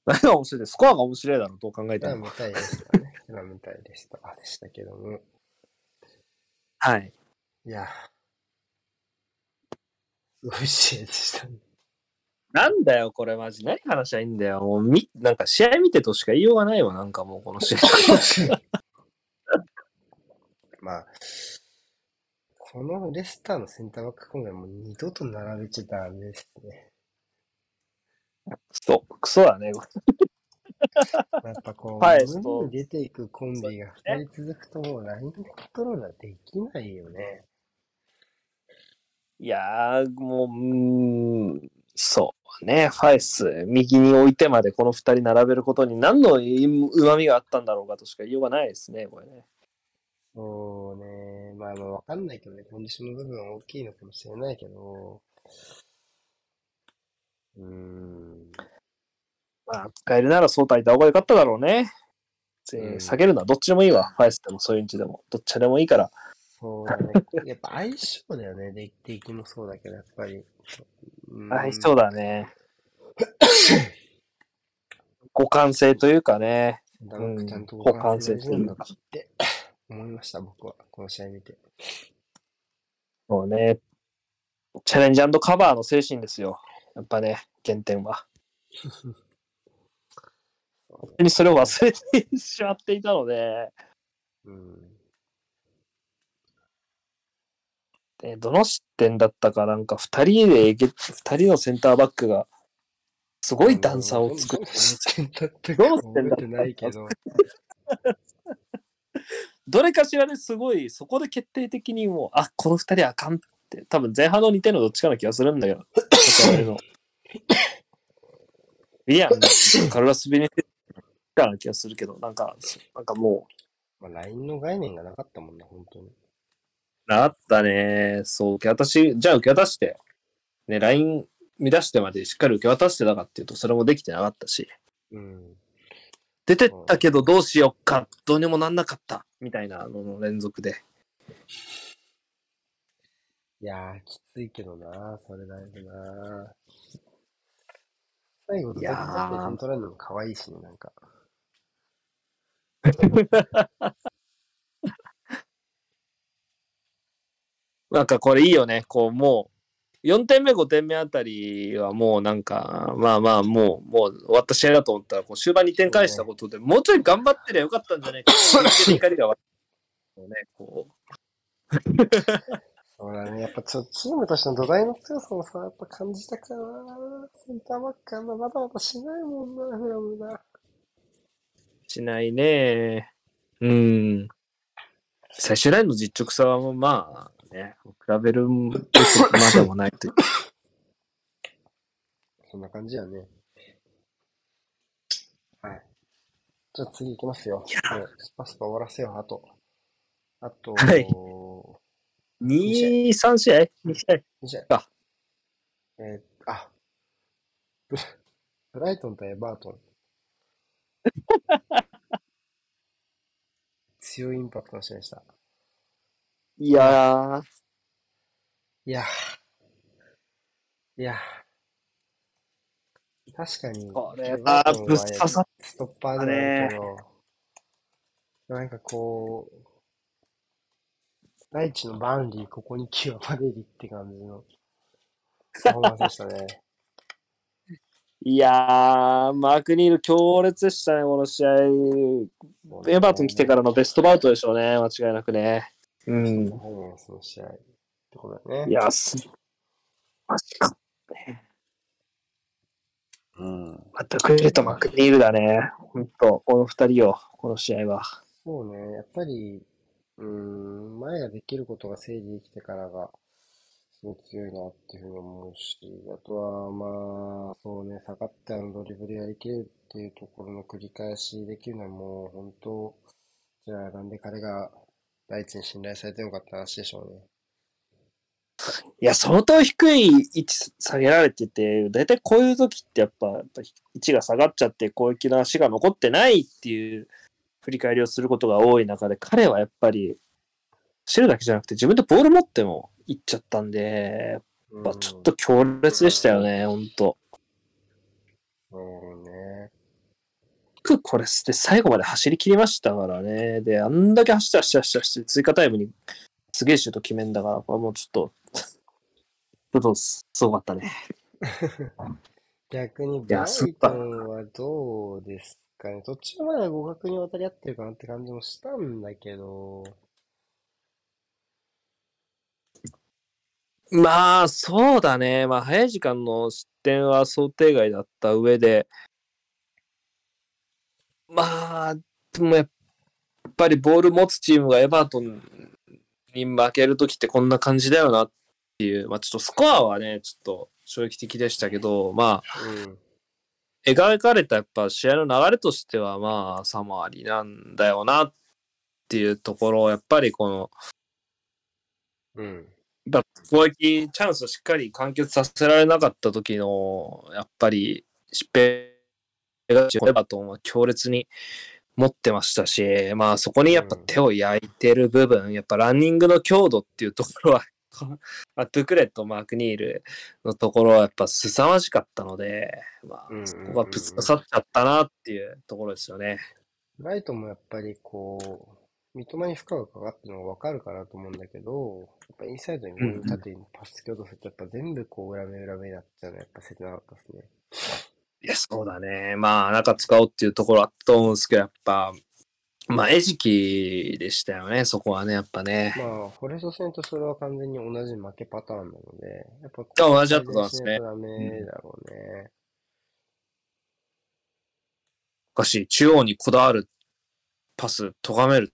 何が面白いです。スコアが面白いだろう、どう考えても。フランみたいでしたね。フランみたいでした。でしたけども。はい。いや。すごい試合でしたね。なんだよこれマジ、何話しゃいいんだよ、もうみなんか試合見てとしか言いようがないわ、なんかもうこの試合まあこのレスターのセンターバック今回もう二度と並べちゃダメですね。クソクソだねやっぱこう自分に出ていくコンビがふたり続くともうラインのコントロールはできないよね。いやーもう、うーん、そうね、ファイス右に置いてまでこのふたり並べることに何のうまみがあったんだろうかとしか言いようがないですね、これね。そうね、まあまあわかんないけどね、コンディションの部分は大きいのかもしれないけど、うーん、まあ使えるならそうたいた方が良かっただろうね。うん、下げるのはどっちでもいいわ、ファイスでもそういうインチでもどっちでもいいから。そうだね、やっぱ相性だよね。で、出来もそうだけど、やっぱり。相性だね。互換性というかね。ダンクちゃんと互換性してるんだなって思いました、僕は。この試合見て。そうね。チャレンジ&カバーの精神ですよ。やっぱね、原点は。本当にそれを忘れてしまっていたので、うん、でどの失点だったかなんかふたりでふたりのセンターバックがすごい段差を作ってどの失点だったかどれかしらですごいそこで決定的にもうあこのふたりあかんって多分前半のにてんのどっちかな気がするんだけどビアンカルラス・ベネテッタな気がするけど、なんか、なんかもう。まあ、ライン の概念がなかったもんな、本当に。なったね。そう、受け渡し、じゃあ受け渡して、ね、ライン 乱してまでしっかり受け渡してたかっていうと、それもできてなかったし。うん。出てったけどどうしよっか、どうにもなんなかった、みたいなのの連続で。いやー、きついけどな、それだよな。最後の点取られるのも可愛いしね、なんか。なんかこれいいよね、こうもう、よんてんめ、ごてんめあたりはもうなんか、まあまあもう、もう終わった試合だと思ったら、こう終盤にてん返したことで、もうちょい頑張ってりゃよかったんじゃないかって怒りが湧いてるね、こう。そうだね、やっぱちょチームとしての土台の強さもさ、やっぱ感じたからな。センターバックあんなバタバタしないもんな、フラムな。しないね。うん。最終ラインの実直さはまあね、比べるまでもないという。そんな感じやね。はい。じゃあ次行きますよ。スパスパ終わらせよう、あと。あと、はいに、さん試合 ?に 試合 ?に 試合か。えー、あ、ブ、ブライトンとエバートン。強いインパクトの試合でした。いやー。いやー。いやー。確かに、これはぶっ刺さった。ストッパーじゃないけど、なんかこう、大地のバンリー、ここに極まれりって感じのパフォーマンスでしたね。いやー、マクニール強烈でしたね、この試合。エバートン来てからのベストバウトでしょうね、間違いなくね。うん。その試合ってことだよね。いや、すマジか。うん。またクレとマクニールだね。ほんと、この二人よ、この試合は。そうね、やっぱり、うーん、前ができることが整理できてからが、すごく強いなっていうふうに思うし、あとは、まあ、そうね、下がってあのドリブルやりきるっていうところの繰り返しできるのはもう、本当、じゃあなんで彼が第一に信頼されてるのかって話でしょうね。いや、相当低い位置下げられてて、だいたいこういう時ってやっぱ、やっぱ位置が下がっちゃって攻撃の足が残ってないっていう、振り返りをすることが多い中で、彼はやっぱり、知るだけじゃなくて、自分でボール持っても行っちゃったんで、やっぱちょっと強烈でしたよね、ほんと。そうね。よくこれって最後まで走り切りましたからね。で、あんだけ走った走った走った走って、追加タイムにすげえシュート決めんだから、これもうちょっと、ちょっとすごかったね。逆に、バイトンはどうですか途中までは互角に渡り合ってるかなって感じもしたんだけど、まあそうだね、まあ、早い時間の失点は想定外だった上で、まあでもやっぱりボール持つチームがエバートンに負けるときってこんな感じだよなっていう、まあ、ちょっとスコアはねちょっと衝撃的でしたけど、まあ、うん描かれたやっぱ試合の流れとしてはまあさもありなんだよなっていうところをやっぱりこの、うん、やっぱ攻撃チャンスをしっかり完結させられなかった時のやっぱり疾病がエバートンは強烈に持ってましたし、まあそこにやっぱ手を焼いてる部分、やっぱランニングの強度っていうところはまあ、トゥクレットマーク・ニールのところはやっぱ凄まじかったので、まあ、そこがぶつかさっちゃったなっていうところですよね。ライトもやっぱりこう三笘に負荷がかかってるのが分かるかなと思うんだけど、やっぱインサイドにこう縦にパス突き落とすとやっぱ全部こう裏目裏目になっちゃうのはやっぱ切なかったですね。いやそうだね、まあ中使おうっていうところあったと思うんですけど、やっぱまあ餌食でしたよね、そこはね、やっぱね。まあフォレスト戦とそれは完全に同じ負けパターンなので、やっぱこう同じだったんですね。ダメだろうね。うん、しかし中央にこだわるパス、咎める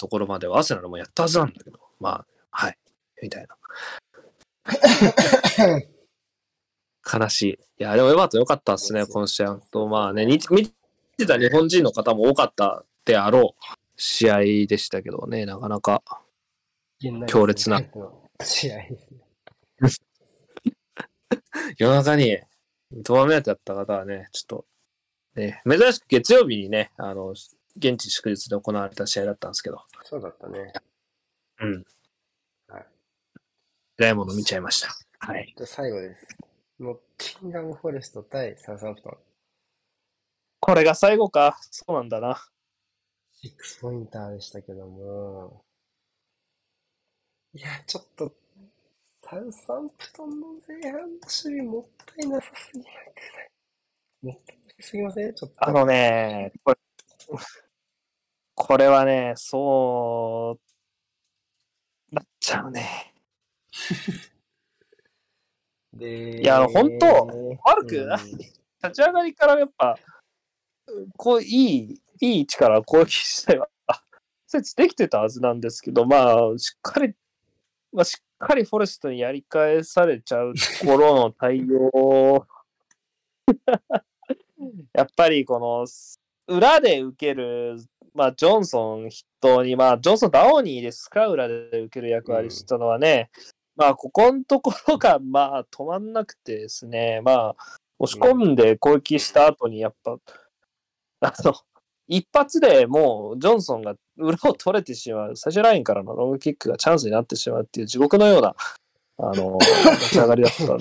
ところまではアセナルもやったはずなんだけど、まあはいみたいな。悲しい。いやでもエバート良かったですね、この試合と。まあね、見てた日本人の方も多かったであろう試合でしたけどね、なかなか強烈な試合ですね。夜中にトマメアテだった方はね、ちょっと、ね、珍しく月曜日にね、あの現地祝日で行われた試合だったんですけど、そうだったね。うん。はい。えらいもの見ちゃいました。はい。最後です。もうキンガムフォレスト対サウサンプトン。これが最後か、そうなんだな。ろくポインターでしたけども、いやちょっとサウサンプトンの前半の守備もったいなさすぎなくない？もったいなさすぎません？ちょっとあのね、これこれはね、そうなっちゃうね。でいや、本当、悪くない、うん、立ち上がりからやっぱ、こういい、いい位置から攻撃したいは、設置できてたはずなんですけど、まあ、しっかり、まあ、しっかりフォレストにやり返されちゃうところの対応、やっぱりこの、裏で受ける、まあ、ジョンソン筆頭に、まあ、ジョンソン・ダオニーですか、裏で受ける役割したのはね、うんまあ、ここのところが、まあ、止まんなくてですね、まあ、押し込んで攻撃した後に、やっぱ、あの、一発でもう、ジョンソンが裏を取れてしまう、最終ラインからのロングキックがチャンスになってしまうっていう地獄のような、あの、立ち上がりだったの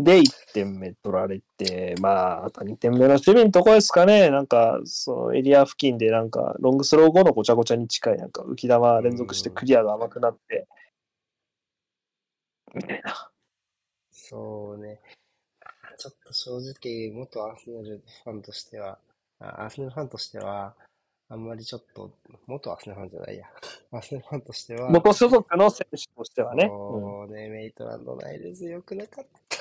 で、いってんめ取られて、まあ、あとにてんめの守備のとこですかね、なんか、そのエリア付近で、なんか、ロングスロー後のごちゃごちゃに近い、なんか、浮き玉連続してクリアが甘くなって、みたいな。そうね。ちょっと正直、元アーセナルファンとしては、アーセナルファンとしては、あんまりちょっと、元アーセナルファンじゃないや。アーセナルファンとしては。元所属の選手としてはね。そうね、うん、メイトランドないです。よくなかった。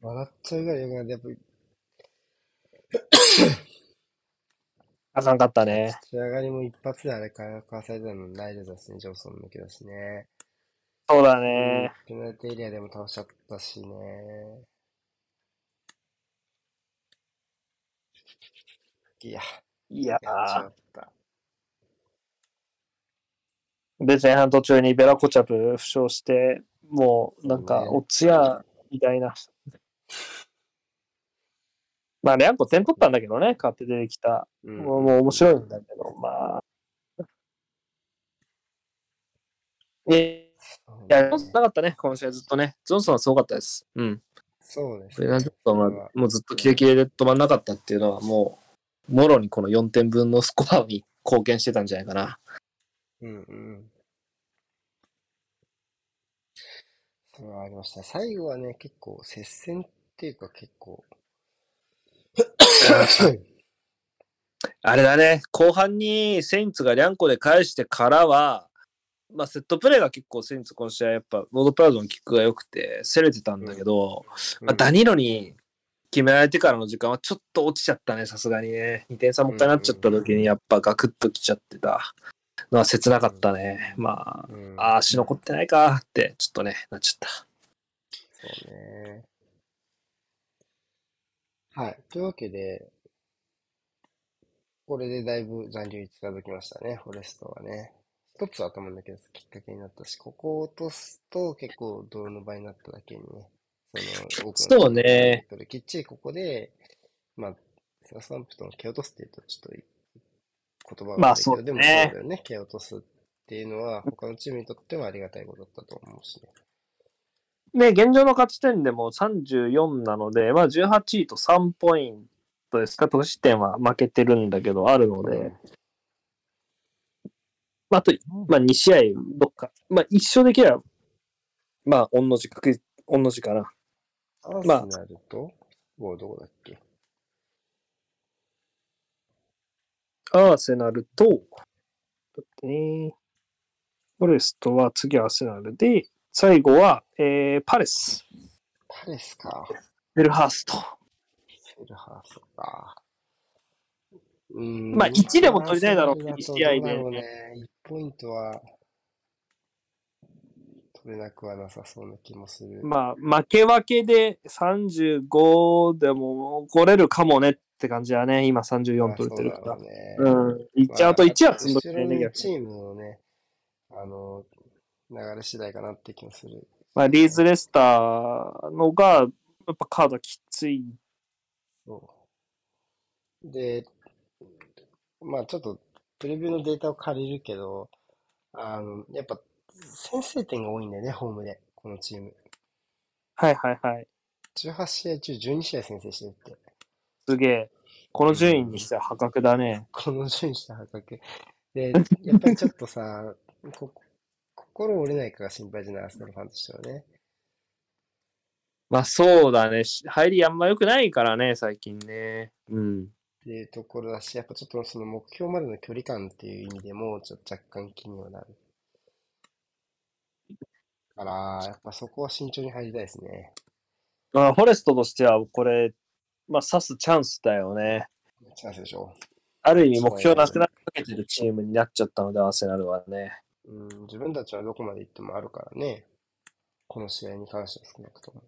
笑っちゃうぐらいよくなって、やっぱり。あかんかったね。仕上がりも一発であれからかわされたのナイルだしね、ジョンソン抜けだしね。そうだね。ペナルティエリアでも倒しちゃったしね。いや。いやー。で、前半途中にベラコチャプ負傷して、もうなんか、おつや、みたいな。まあ、レアンコ点取ったんだけどね、買って出てきた。うん、もう、もう面白いんだけど、まあ。え、いや、ジョンソンなかったね、この試合ずっとね。ジョンソンはすごかったです。うん。そうですね。ちょっと、まあ、もうずっとキレキレで止まんなかったっていうのは、もう、もろにこのよんてんぶんのスコアに貢献してたんじゃないかな。うんうん。ありました。最後はね、結構接戦っていうか結構あれだね、後半にセインツがリャンコで返してからは、まあ、セットプレーが結構セインツこの試合やっぱロードプラウドのキックが良くて競れてたんだけど、うんまあ、ダニロに決められてからの時間はちょっと落ちちゃったね、さすがにね。にてんさもったいなっちゃった時にやっぱガクッときちゃってたのは切なかったね。うん、まあ、うん、あー足残ってないかってちょっとねなっちゃった。そうね。はい、というわけでこれでだいぶ残留に近づきましたね。フォレストはね一つは頭の中できっかけになったし、ここを落とすと結構泥の場になっただけにね、その多くのそうね。きっちりここでまあサウサンプトンを蹴落とすっていうとちょっと。言葉がないけど、まあ、でもそうだよね。蹴落とすっていうのは、他のチームにとってはありがたいことだったと思うしね。ね、現状の勝ち点でもさんじゅうよんなので、まあ、じゅうはちいとさんポイントですか、得失点は負けてるんだけど、あるので、うん、あと、まあ、に試合、どっか、まあ、一勝できれば、まあ、御の字、御の字かな。アーセナルと、もうどこだっけ。アーセナルと、だってね、フォレストは次アーセナルで、最後は、えー、パレス。パレスか。ベルハースト。ベルハーストか。うーん。まあ、いちでも取りたいだろう、いち試合で。ね、いちポイントは取れなくはなさそうな気もする。まあ、負け分けでさんじゅうごでも来れるかもねって感じだね。今さんじゅうよん取れてるから。まあ う, ね、うん。いち、まあ、あといちは積んどくね。後ろのチームのね、あの、流れ次第かなって気もする。まあ、リーズ・レスターのが、やっぱカードきつい。そう。で、まあちょっと、プレビューのデータを借りるけど、あの、やっぱ、先制点が多いんだよね、ホームで、このチーム。はいはいはい。じゅうはち試合中じゅうに試合先制してるって。すげえ。この順位にしては破格だね。この順位にしては破格。で、やっぱりちょっとさ、ここ、心折れないかが心配じゃない、アスナルファンとしてはね。まあそうだね。入りあんま良くないからね、最近ね。うん。っていうところだし、やっぱちょっとその目標までの距離感っていう意味でも、ちょっと若干気にはなる。だから、やっぱそこは慎重に入りたいですね。まあ、フォレストとしては、これ、まあ、刺すチャンスだよね。チャンスでしょ。ある意味、目標なくなってかけてるチームになっちゃったので、アーセナルはね。うん、自分たちはどこまで行ってもあるからね。この試合に関しては少なくとも。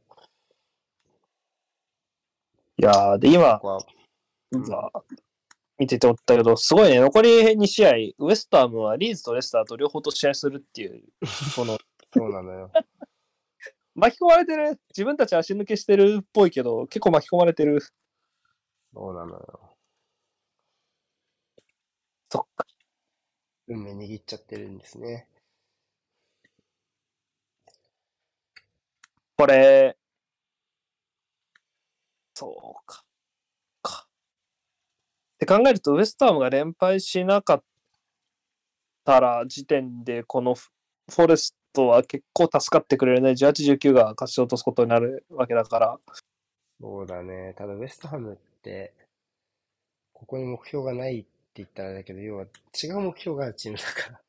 いやー、で、今、うん、見てて思ったけど、すごいね、残りに試合、ウエストハムはリーズとレスターと両方と試合するっていう、この。そうなのよ。巻き込まれてる。自分たち足抜けしてるっぽいけど、結構巻き込まれてる。そうなのよ。そっか。運命握っちゃってるんですね。これ、そうか。か。って考えると、ウエストハムが連敗しなかったら時点で、このフォレストは結構助かってくれるね。じゅうはち、じゅうきゅうが勝ち落とすことになるわけだから。そうだね。ただ、ウエストハムって、ここに目標がない。って言ったらだけど、要は違う目標があるチームだから。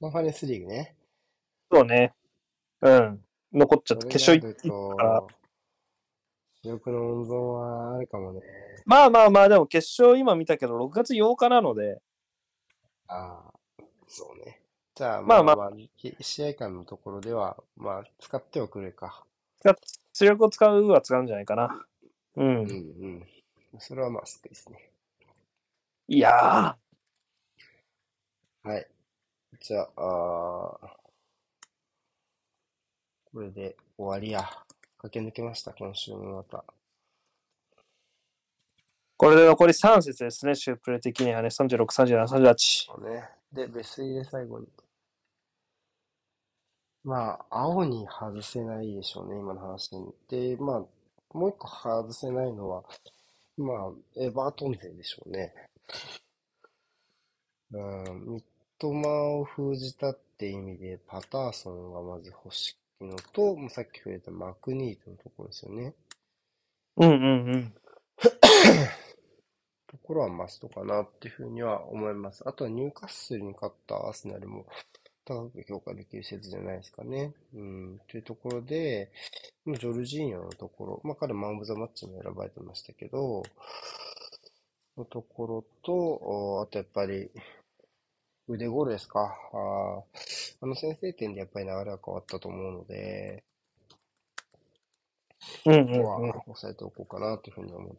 コンファレンスリーグね。そうね。うん。残っちゃった。決勝行ったから。主力の温存はあるかもね。まあまあまあ、でも決勝今見たけど、ろくがつようかなので。ああ、そうね。じゃあ、まあまあ、まあまあ、試合間のところでは、まあ、使ってはくれるか。出力を使うは使うんじゃないかな。うん。うんうん。それはまあすっきりですね。いやー、はい。じゃあ、あこれで終わりや。駆け抜けました、今週もまた。これで残りさん節ですね、シュープレ的にはね。さんじゅうろく、さんじゅうなな、さんじゅうはち。ね、で、ベス入れ最後に。まあ、青に外せないでしょうね、今の話で。で、まあ、もう一個外せないのは、まあ、エバートン勢でしょうね。うん、三笘を封じたって意味で、パターソンがまず欲しいのと、もうさっき触れたマクニートのところですよね。うんうんうん。ところはマストかなっていうふうには思います。あとはニューカッスルに勝ったアーセナルも高く評価できる説じゃないですかね。うん、というところで、ジョルジーニョのところ、まあ彼マン・オブ・ザ・マッチも選ばれてましたけど、のところと、あとやっぱり、腕ゴールですか。あ, あの先制点でやっぱり流れは変わったと思うので、うんうんうん、ここは抑えておこうかなというふうに思っ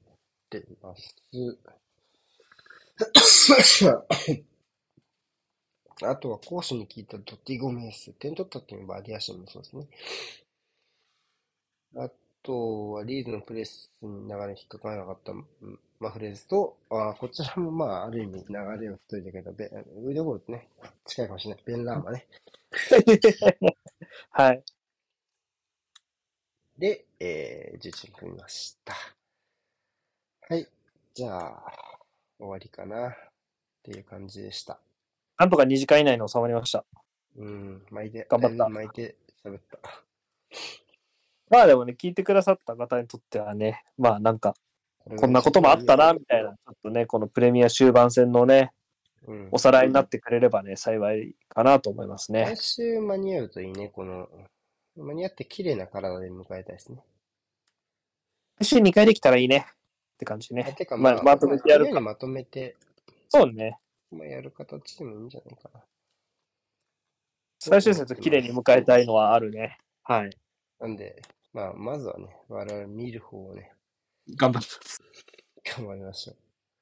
ています。あとは攻守に聞いたドッティ・ゴメス、点取ったって言えばアディアシンもそうですね。あとはリーズのプレスに流れ引っかからなかったまあ、フレーズと、あこちらもまあ、ある意味流れを太いだけど、ベウイドゴールってね、近いかもしれない。ベンラーマね。はい。で、えー、じゅういちにん組みました。はい。じゃあ、終わりかな。っていう感じでした。なんとかにじかん以内に収まりました。うん、巻いて、頑張った。巻いて、喋った。まあでもね、聞いてくださった方にとってはね、まあなんか、こんなこともあったな、みたいな、ちょっとね、このプレミア終盤戦のね、うん、おさらいになってくれればね、幸いかなと思いますね。来週間に合うといいね、この、間に合って綺麗な体で迎えたいですね。来週にかいできたらいいね、って感じね。てかまあ、まあ、まとめてやるか。まとめて。そうね。まあ、やる形でもいいんじゃないかな。最終節綺麗に迎えたいのはあるね。はい。なんで、まあ、まずはね、我々見る方をね、頑張ります。頑張りましょ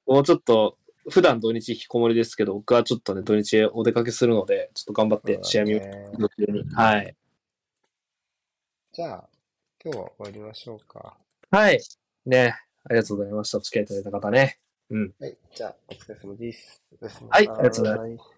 う。もうちょっと、普段土日引きこもりですけど、僕はちょっとね、土日へお出かけするので、ちょっと頑張って試合見ようというふうに。はい。じゃあ、今日は終わりましょうか。はい。ね、ありがとうございました。お付き合いいただいた方ね。うん。はい。じゃあ、お疲れ様です。お疲れ様です。はい、ありがとうございます。